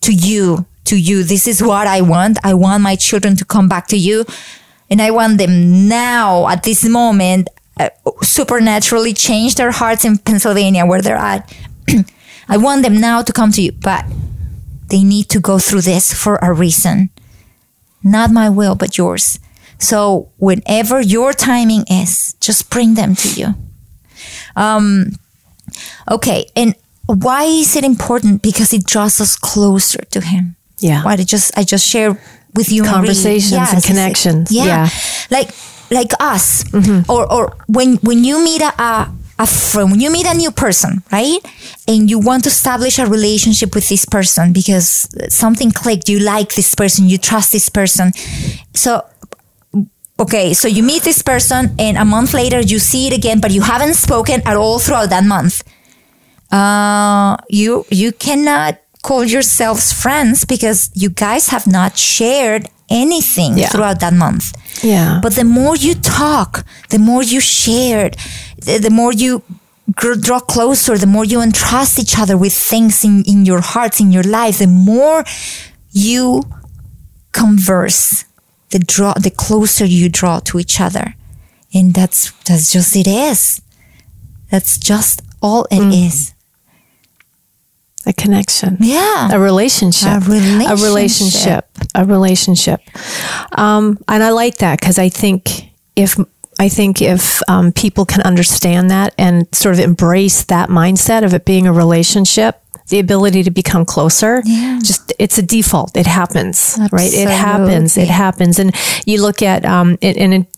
to you. This is what I want. I want my children to come back to you. And I want them now, at this moment, supernaturally change their hearts in Pennsylvania where they're at. I want them now to come to you, but they need to go through this for a reason. Not my will, but yours. So whenever your timing is, just bring them to you. Okay, and why is it important? Because it draws us closer to him. Yeah. What I just share with you conversations and connections. Yeah. Like us, or when you meet a friend, when you meet a new person, right? And you want to establish a relationship with this person because something clicked. You like this person, you trust this person. So. Okay, so you meet this person and a month later you see it again, but you haven't spoken at all throughout that month. You cannot call yourselves friends because you guys have not shared anything throughout that month. Yeah. But the more you talk, the more you share, the more you draw closer, the more you entrust each other with things in your hearts, in your life, the more you converse. The closer you draw to each other, and that's just it is. That's just all it is. A connection, a relationship, a relationship. And I like that because I think if people can understand that and sort of embrace that mindset of it being a relationship. The ability to become closer, just it's a default. It happens, right? Absolutely. It happens. And you look at,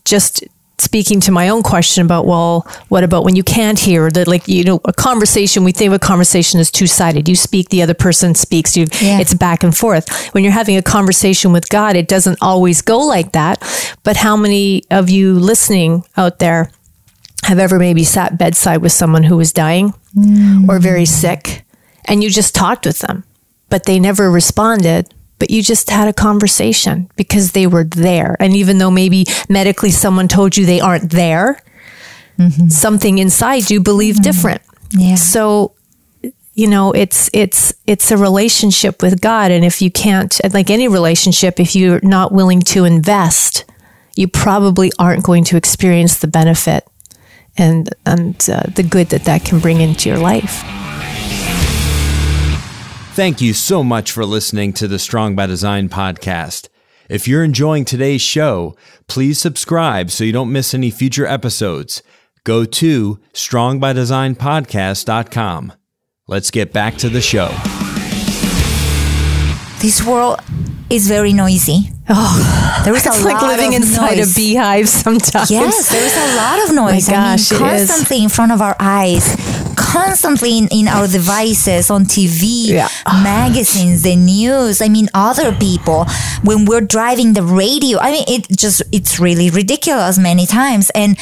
just speaking to my own question about, well, what about when you can't hear? That, like, you know, a conversation, we think of a conversation as two-sided. You speak, the other person speaks. It's back and forth. When you're having a conversation with God, it doesn't always go like that. But how many of you listening out there have ever maybe sat bedside with someone who was dying or very sick, and you just talked with them, but they never responded, but you just had a conversation because they were there. And even though maybe medically someone told you they aren't there, something inside you believed different. Yeah. So, you know, it's a relationship with God. And if you can't, like any relationship, if you're not willing to invest, you probably aren't going to experience the benefit and the good that can bring into your life. Thank you so much for listening to the Strong by Design podcast. If you're enjoying today's show, please subscribe so you don't miss any future episodes. Go to strongbydesignpodcast.com. Let's get back to the show. This world is very noisy. Oh, there is a lot of noise. It's like living inside a beehive sometimes. Yes, there is a lot of noise. My gosh, I mean, constantly in front of our eyes, constantly in our devices, on TV, magazines, the news, I mean, other people, when we're driving, the radio. I mean, it's really ridiculous many times. And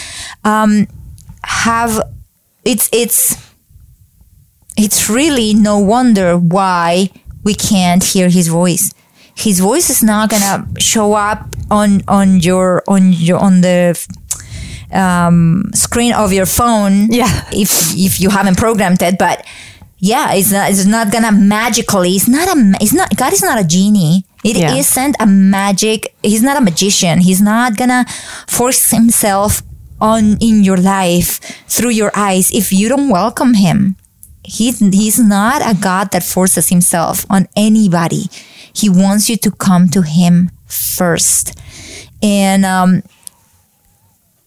it's really no wonder why we can't hear his voice. His voice is not gonna show up on the screen of your phone. Yeah. If you haven't programmed it, but yeah, it's not gonna magically. It's not. God is not a genie. It isn't a magic. He's not a magician. He's not gonna force himself in your life through your eyes if you don't welcome him. He's not a God that forces himself on anybody. He wants you to come to him first. And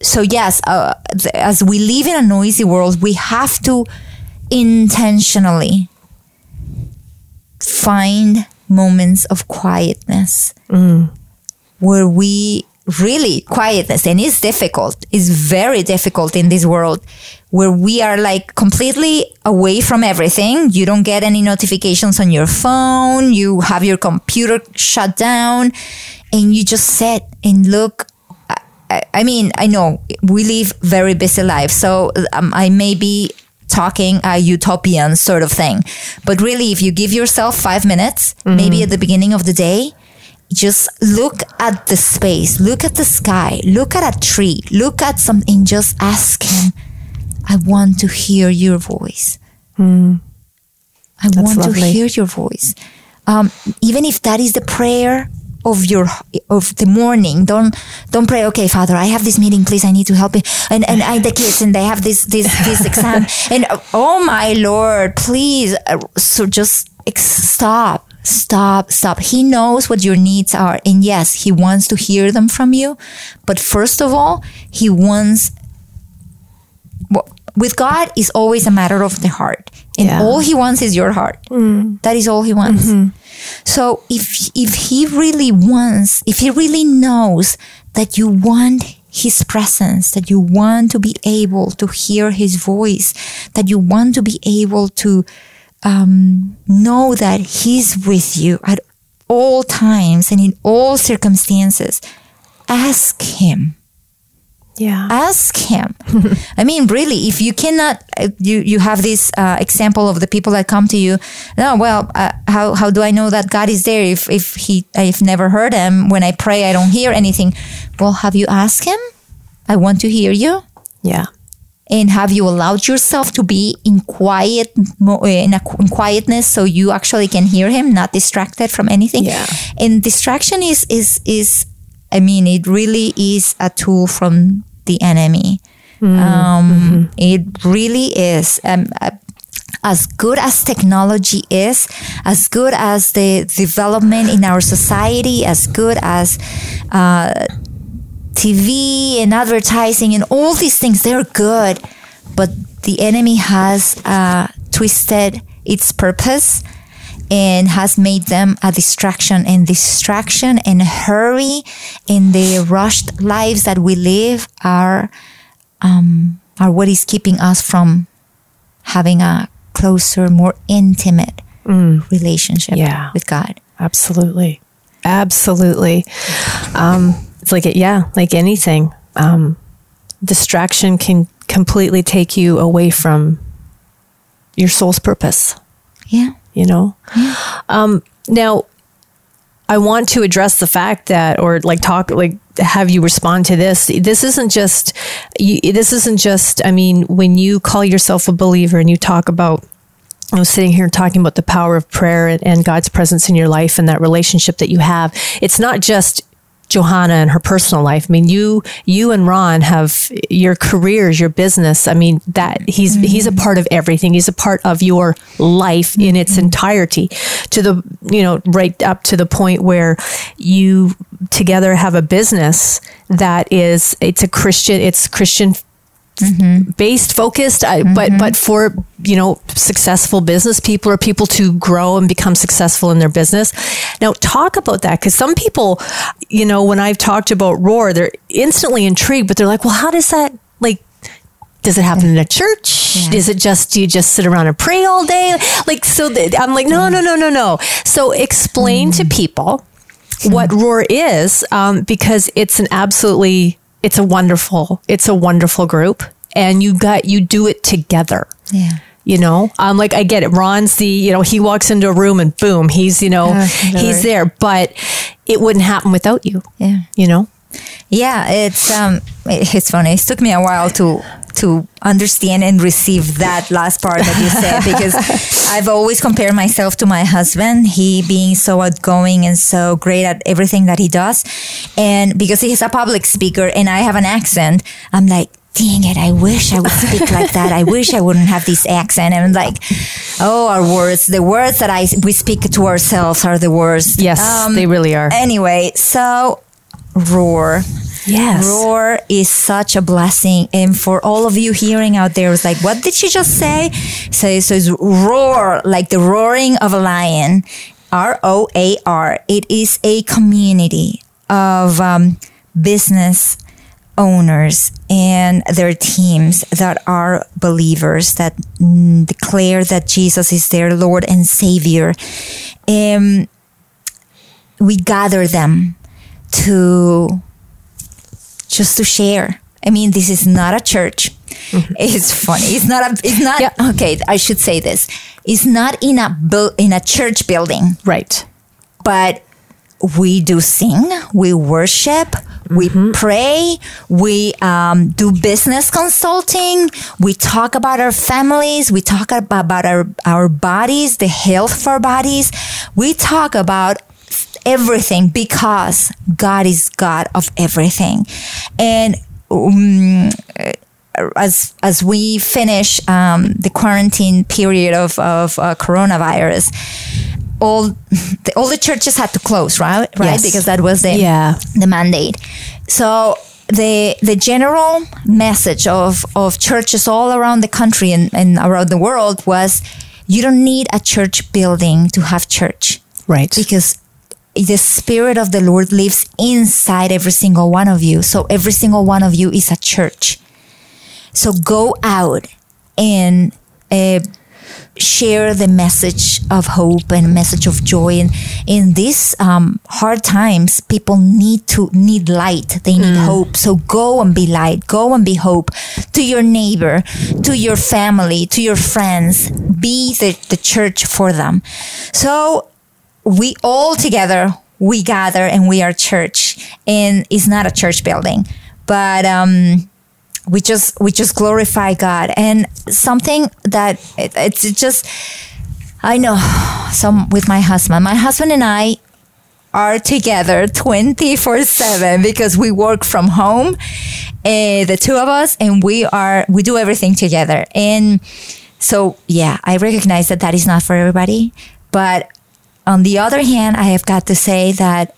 so yes, as we live in a noisy world, we have to intentionally find moments of quietness where we really, quietness, and it's difficult, it's very difficult in this world where we are like completely away from everything. You don't get any notifications on your phone, you have your computer shut down, and you just sit and look. I mean, I know we live very busy lives, so I may be talking a utopian sort of thing, but really if you give yourself 5 minutes, maybe at the beginning of the day, just look at the space, look at the sky, look at a tree, look at something, just ask him, I want to hear your voice. I want to hear your voice. Even if that is the prayer of the morning, don't pray, okay, Father, I have this meeting, please, I need to help you. And I the kids, and they have this exam. And oh my Lord, please. So just stop. He knows what your needs are. And yes, he wants to hear them from you. But first of all, he wants... with God, it's always a matter of the heart. And all he wants is your heart. That is all he wants. So if he really wants, if he really knows that you want his presence, that you want to be able to hear his voice, that you want to be able to know that he's with you at all times and in all circumstances, ask him. Yeah. Ask him. I mean, really, if you cannot, you have this example of the people that come to you. No, well, how do I know that God is there if I've never heard him? When I pray, I don't hear anything. Well, have you asked him? I want to hear you. Yeah. And have you allowed yourself to be in quietness so you actually can hear him, not distracted from anything? Yeah. And distraction is I mean, it really is a tool from the enemy. It really is. As good as technology is, as good as the development in our society, as good as... TV and advertising and all these things, they're good, but the enemy has twisted its purpose and has made them a distraction and hurry, and the rushed lives that we live are what is keeping us from having a closer, more intimate relationship with God. Absolutely. It's like anything, distraction can completely take you away from your soul's purpose. Yeah. You know? Yeah. Now, I want to address the fact that, or like talk, like have you respond to this. This isn't just, I mean, when you call yourself a believer and you talk about, I was sitting here talking about the power of prayer and God's presence in your life and that relationship that you have. It's not just Johanna and her personal life. I mean, you and Ron have your careers, your business. I mean, that he's a part of everything. He's a part of your life in its entirety, to the, you know, right up to the point where you together have a business that is, it's Christian based, focused, but for, you know, successful business people or people to grow and become successful in their business. Now, talk about that, because some people, you know, when I've talked about Roar, they're instantly intrigued, but they're like, well, how does that, like, does it happen in a church? Yeah. Is it just, do you just sit around and pray all day? Like, so I'm like, no. So explain to people what Roar is, because it's an absolutely... It's a wonderful group, and you do it together. Yeah. You know, like I get it. Ron's he walks into a room and boom, he's, you know, he's there, but it wouldn't happen without you. Yeah. You know? Yeah. It's funny. It took me a while to understand and receive that last part that you said, because I've always compared myself to my husband, he being so outgoing and so great at everything that he does. And because he's a public speaker and I have an accent, I'm like, dang it, I wish I would speak like that. I wish I wouldn't have this accent. And I'm like, oh, our words, the words that we speak to ourselves are the worst. Yes, they really are. Anyway, so Roar. Yes. Roar is such a blessing. And for all of you hearing out there, it's like, what did she just say? So it's Roar, like the roaring of a lion, ROAR. It is a community of business owners and their teams that are believers that declare that Jesus is their Lord and Savior. We gather them to share. I mean, this is not a church. It's funny. It's not. Yeah. Okay, I should say this. It's not in a church building. Right. But we do sing, we worship, we pray, we do business consulting, we talk about our families, we talk about our bodies, the health of our bodies. We talk about everything, because God is God of everything. And as we finish the quarantine period of coronavirus, all the churches had to close, right? Yes. Because that was the mandate. So the general message of churches all around the country and around the world was, you don't need a church building to have church, right? Because the Spirit of the Lord lives inside every single one of you. So every single one of you is a church. So go out and share the message of hope and message of joy. And in these hard times, people need light. They need hope. So go and be light. Go and be hope to your neighbor, to your family, to your friends. Be the church for them. So we all together, we gather and we are church, and it's not a church building, but we just glorify God. And something that it's just, I know some with my husband and I are together 24/7, because we work from home, the two of us, and we do everything together. And so, yeah, I recognize that is not for everybody, but on the other hand, I have got to say that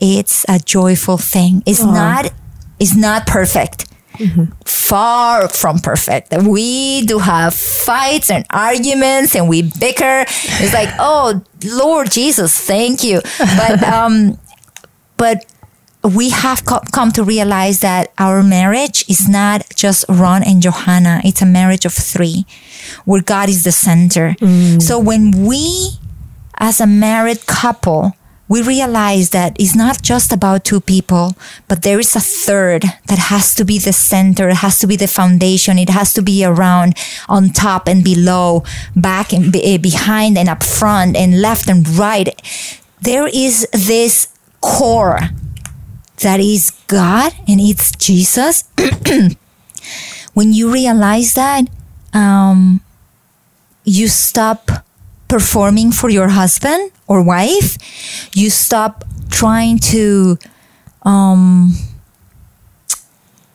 it's a joyful thing. It's not perfect. Mm-hmm. Far from perfect. We do have fights and arguments, and we bicker. It's like, oh, Lord Jesus, thank you. But but we have come to realize that our marriage is not just Ron and Johanna. It's a marriage of three, where God is the center. So when we, as a married couple, we realize that it's not just about two people, but there is a third that has to be the center. It has to be the foundation. It has to be around, on top and below, back and behind and up front and left and right. There is this core that is God, and it's Jesus. When you realize that, you stop performing for your husband or wife. You stop trying to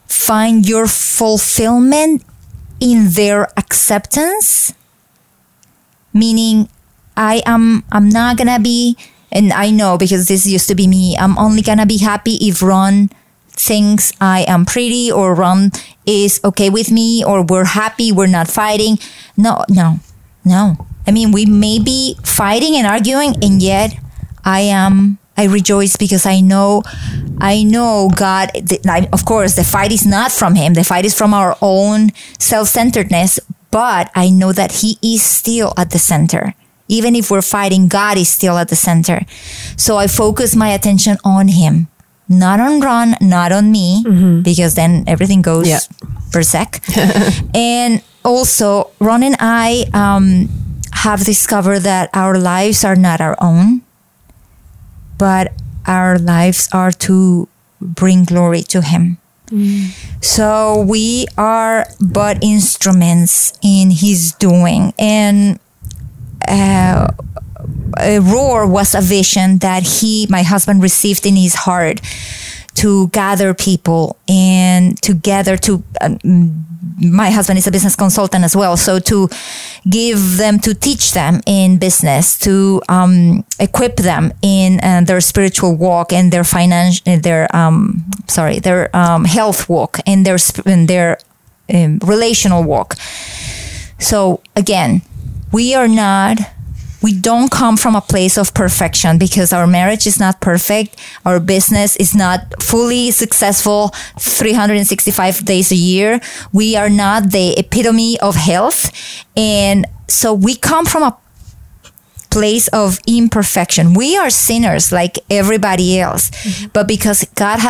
find your fulfillment in their acceptance. Meaning, I'm not gonna be, and I know because this used to be me, I'm only gonna be happy if Ron thinks I am pretty, or Ron is okay with me, or we're happy, we're not fighting. No. I mean, we may be fighting and arguing, and yet I rejoice because I know God. Of course, the fight is not from him. The fight is from our own self-centeredness, but I know that he is still at the center. Even if we're fighting, God is still at the center. So I focus my attention on him. Not on Ron, not on me, because then everything goes berserk. And also, Ron and I have discovered that our lives are not our own, but our lives are to bring glory to him. So we are but instruments in his doing. And Roar was a vision that my husband received in his heart to gather people and together to, my husband is a business consultant as well. So to give them, to teach them in business, to equip them in their spiritual walk and their their health walk and their relational walk. So again, we don't come from a place of perfection because our marriage is not perfect. Our business is not fully successful 365 days a year. We are not the epitome of health. And so we come from a place of imperfection. We are sinners like everybody else. But because God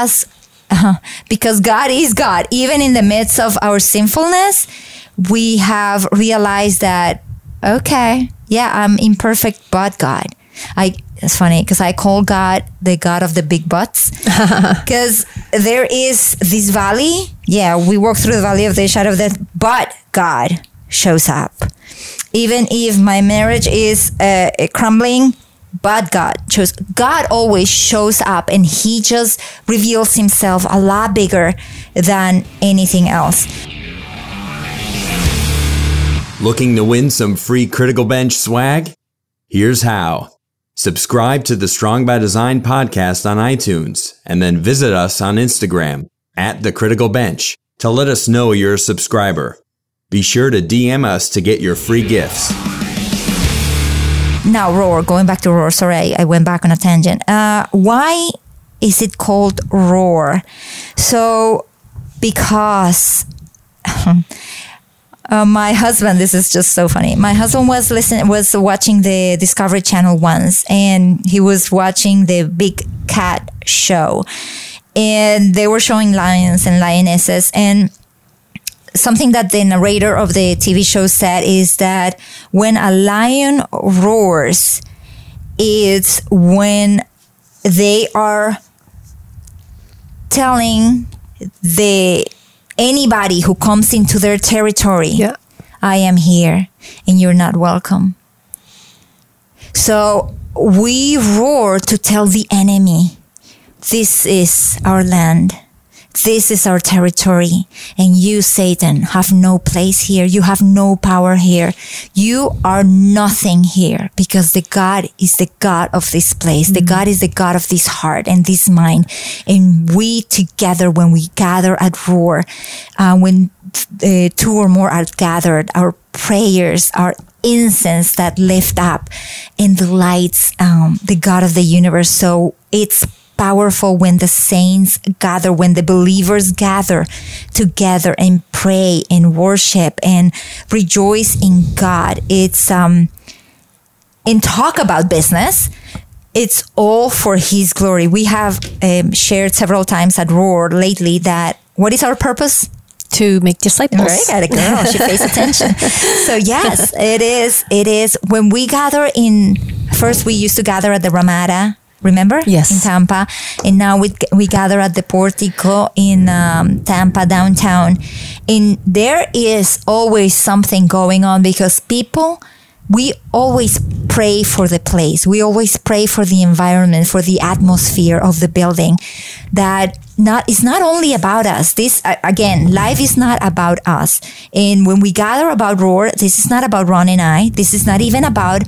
is God, even in the midst of our sinfulness, we have realized that, okay, yeah, I'm imperfect, but God. It's funny because I call God the God of the big butts because there is this valley. Yeah, we walk through the valley of the shadow of death, but God shows up. Even if my marriage is crumbling, but God always shows up, and he just reveals himself a lot bigger than anything else. Looking to win some free Critical Bench swag? Here's how. Subscribe to the Strong by Design podcast on iTunes, and then visit us on Instagram @thecriticalbench to let us know you're a subscriber. Be sure to DM us to get your free gifts. Now, Roar, going back to Roar. Sorry, I went back on a tangent. Why is it called Roar? So, because... my husband, this is just so funny. My husband was watching the Discovery Channel once, and he was watching the big cat show, and they were showing lions and lionesses. And something that the narrator of the TV show said is that when a lion roars, it's when they are telling anybody who comes into their territory, I am here and you're not welcome. So we roar to tell the enemy, this is our land. This is our territory. And you, Satan, have no place here. You have no power here. You are nothing here because the God is the God of this place. The God is the God of this heart and this mind. And we together, when we gather at Roar, when two or more are gathered, our prayers, our incense that lift up and delights the God of the universe. So it's powerful when the saints gather, when the believers gather together and pray and worship and rejoice in God. It's and talk about business, it's all for His glory. We have shared several times at Roar lately that what is our purpose? To make disciples. Right, got a girl. She pays attention. So yes, it is. It is. When we gather in, first we used to gather at the Ramada, remember? Yes. In Tampa. And now we gather at the Portico in Tampa, downtown. And there is always something going on because people, we always pray for the place. We always pray for the environment, for the atmosphere of the building. It's not only about us. This, again, life is not about us. And when we gather about Roar, this is not about Ron and I. This is not even about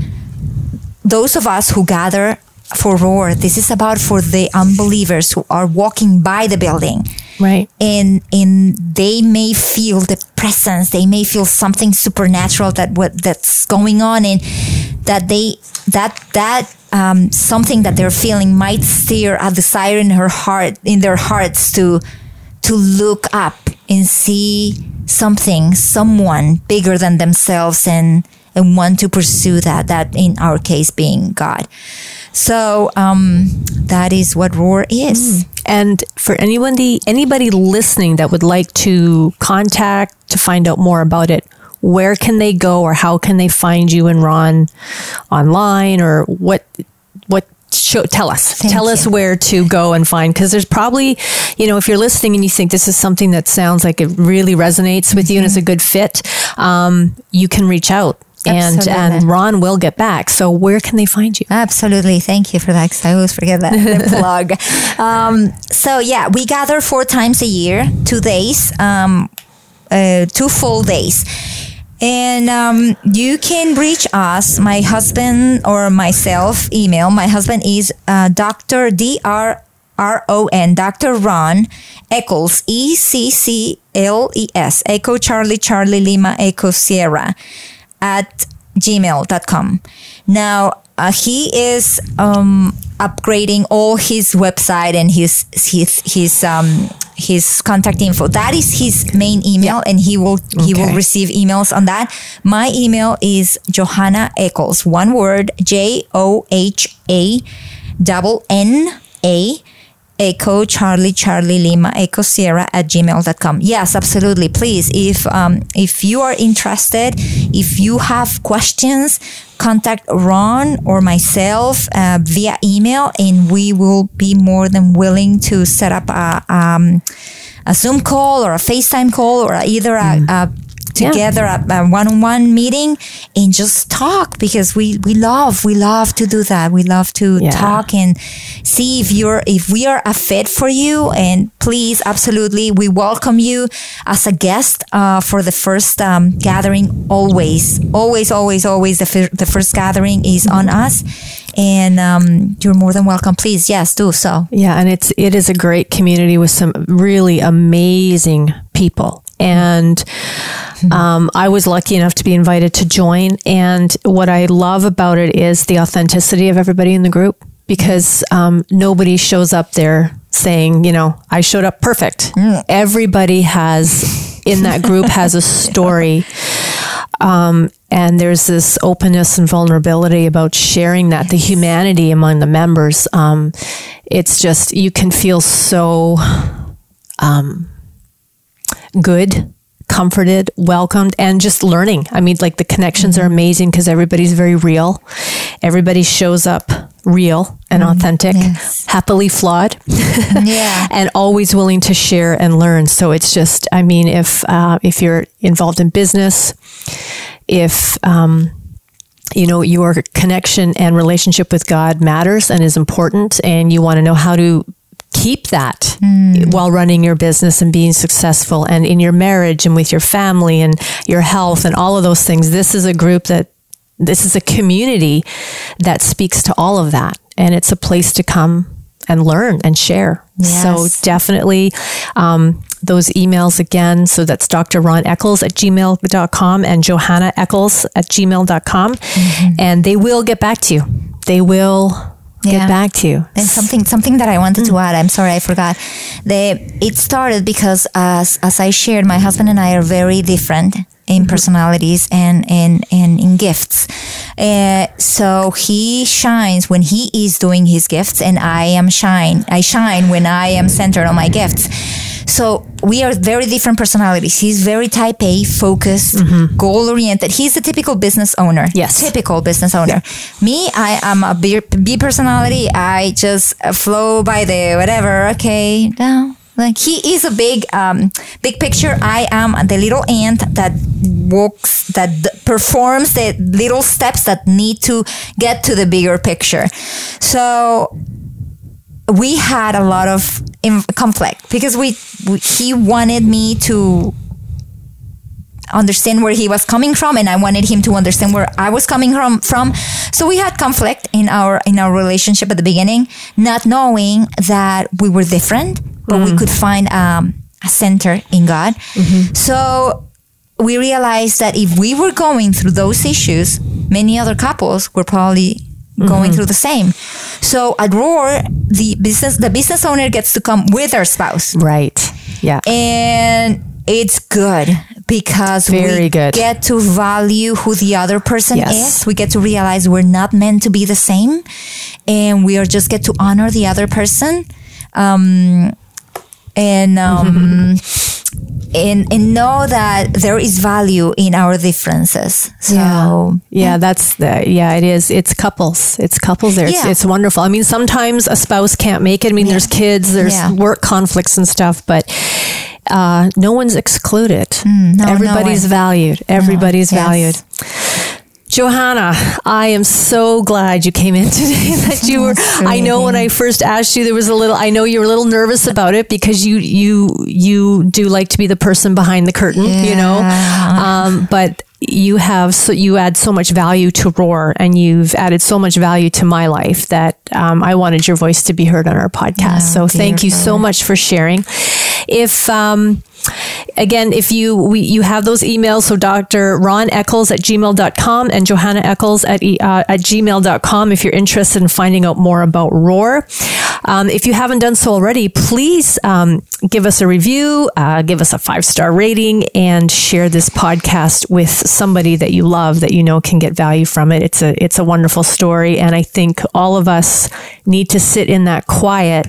those of us who gather for Roar. This is about for the unbelievers who are walking by the building. Right. And they may feel the presence. They may feel something supernatural that's going on, and that something that they're feeling might stir a desire in their hearts to look up and see someone bigger than themselves and want to pursue that in our case being God. So that is what Roar is. And for anybody listening that would like to contact to find out more about it, where can they go, or how can they find you and Ron online, or what? Tell us. Tell us where to go and find, because there's probably, if you're listening and you think this is something that sounds like it really resonates with you and is a good fit, you can reach out. And Ron will get back. So where can they find you? Absolutely. Thank you for that, because I always forget that plug. We gather 4 times a year, 2 days, 2 full days. And you can reach us, my husband or myself, email. My husband is Dr. D-R-R-O-N, Dr. Ron Eccles, E-C-C-L-E-S, Echo Charlie Charlie Lima Echo Sierra, at gmail.com. Now, he is upgrading all his website and his contact info. That is his main email, and he will receive emails on that. My email is Johanna Eccles, one word, Johanna Echo Charlie Charlie Lima Echo Sierra at gmail.com. Yes, absolutely. Please, if you are interested, if you have questions, contact Ron or myself via email, and we will be more than willing to set up a Zoom call or a FaceTime call, or either a one-on-one meeting, and just talk, because we love to do that. We love to talk and see if we are a fit for you. And please, absolutely, we welcome you as a guest for the first gathering. Always the first gathering is on us, and you're more than welcome. Please, yes, do so. Yeah, and it is a great community with some really amazing people. And I was lucky enough to be invited to join. And what I love about it is the authenticity of everybody in the group, because nobody shows up there saying, I showed up perfect. Mm. Everybody in that group has a story. And there's this openness and vulnerability about sharing that, the humanity among the members. It's just, you can feel so... good, comforted, welcomed, and just learning. I mean, like, the connections are amazing, because everybody's very real. Everybody shows up real and authentic, happily flawed, and always willing to share and learn. So it's just, I mean, if you're involved in business, if your connection and relationship with God matters and is important, and you want to know how to keep that while running your business and being successful, and in your marriage and with your family and your health and all of those things. This is a group this is a community that speaks to all of that. And it's a place to come and learn and share. Yes. So definitely those emails again. So that's Dr. Ron Eccles at gmail.com and Johanna Eccles at gmail.com. Mm-hmm. And they will get back to you. They will... get back to you. And something that I wanted to add, I'm sorry, I forgot. It started because as I shared, my husband and I are very different in personalities and in gifts. So he shines when he is doing his gifts, and I shine when I am centered on my gifts. So we are very different personalities. He's very type A, focused, goal-oriented. He's the typical business owner. Yes. Typical business owner. Yeah. Me, I am a B personality. I just flow by the whatever. Okay, now. Like, he is a big picture. I am the little ant that walks, that performs the little steps that need to get to the bigger picture. So we had a lot of conflict because he wanted me to understand where he was coming from, and I wanted him to understand where I was coming from. So we had conflict in our relationship at the beginning, not knowing that we were different, but we could find a center in God. Mm-hmm. So we realized that if we were going through those issues, many other couples were probably going through the same. So at Roar, the business owner gets to come with their spouse. Right. Yeah. And it's good because we get to value who the other person is. We get to realize we're not meant to be the same, and we are just get to honor the other person. And know that there is value in our differences. So it is. It's couples. It's couples there. It's wonderful. I mean, sometimes a spouse can't make it. I mean, there's kids, there's work conflicts and stuff, but no one's excluded. Everybody's valued. Everybody's valued. Johanna, I am so glad you came in today. That you were. I know when I first asked you, there was a little. I know you were a little nervous about it because you do like to be the person behind the curtain, you know. But you add so much value to Roar, and you've added so much value to my life that I wanted your voice to be heard on our podcast. So thank you so much for sharing. If again, if you have those emails, so Dr. Ron Eccles at gmail.com and Johanna Eccles at gmail.com if you're interested in finding out more about Roar. If you haven't done so already, please give us a review, give us a 5-star rating, and share this podcast with somebody that you love, that you know can get value from it. It's a wonderful story, and I think all of us need to sit in that quiet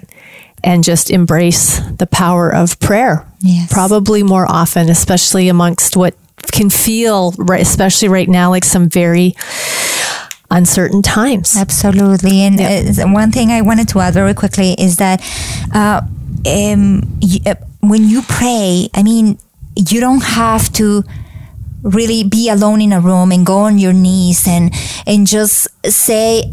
and just embrace the power of prayer. Yes. Probably more often, especially amongst what can feel, especially right now, like some very uncertain times. Absolutely. And one thing I wanted to add very quickly is that when you pray, I mean, you don't have to really be alone in a room and go on your knees and just say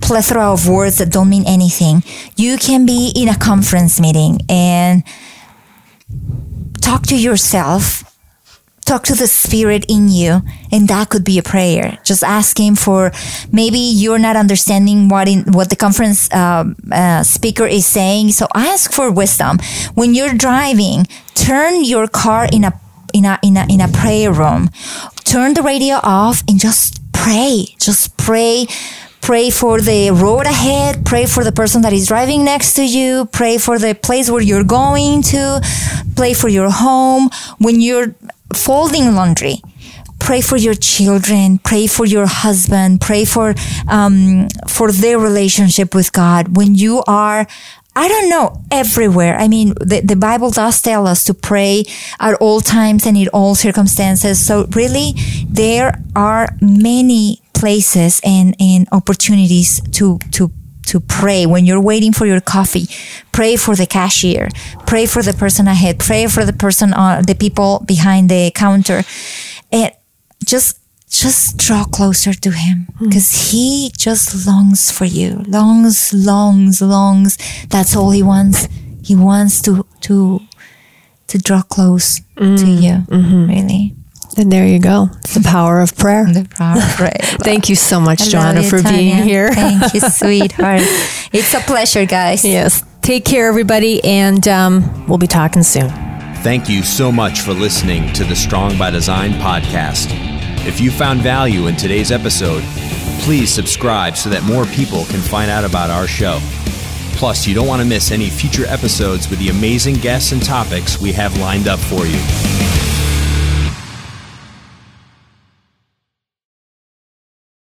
plethora of words that don't mean anything. You can be in a conference meeting and talk to yourself, talk to the spirit in you, and that could be a prayer. Just ask him for, maybe you're not understanding what the conference speaker is saying, so ask for wisdom. When you're driving, turn your car in a prayer room. Turn the radio off and just pray. Just pray. Pray for the road ahead. Pray for the person that is driving next to you. Pray for the place where you're going to. Pray for your home. When you're folding laundry, pray for your children. Pray for your husband. Pray for their relationship with God. When you are, I don't know, everywhere. I mean, the Bible does tell us to pray at all times and in all circumstances. So really, there are many places and opportunities to pray. When you're waiting for your coffee, pray for the cashier, pray for the person ahead, pray for the person the people behind the counter, and just draw closer to him, because he just longs for you. Longs That's all he wants. He wants to draw close to you. Really. And there you go. It's the power of prayer. Thank you so much, Johanna, for being here. Thank you, sweetheart. It's a pleasure, guys. Yes. Take care, everybody, and we'll be talking soon. Thank you so much for listening to the Strong by Design podcast. If you found value in today's episode, please subscribe so that more people can find out about our show. Plus, you don't want to miss any future episodes with the amazing guests and topics we have lined up for you.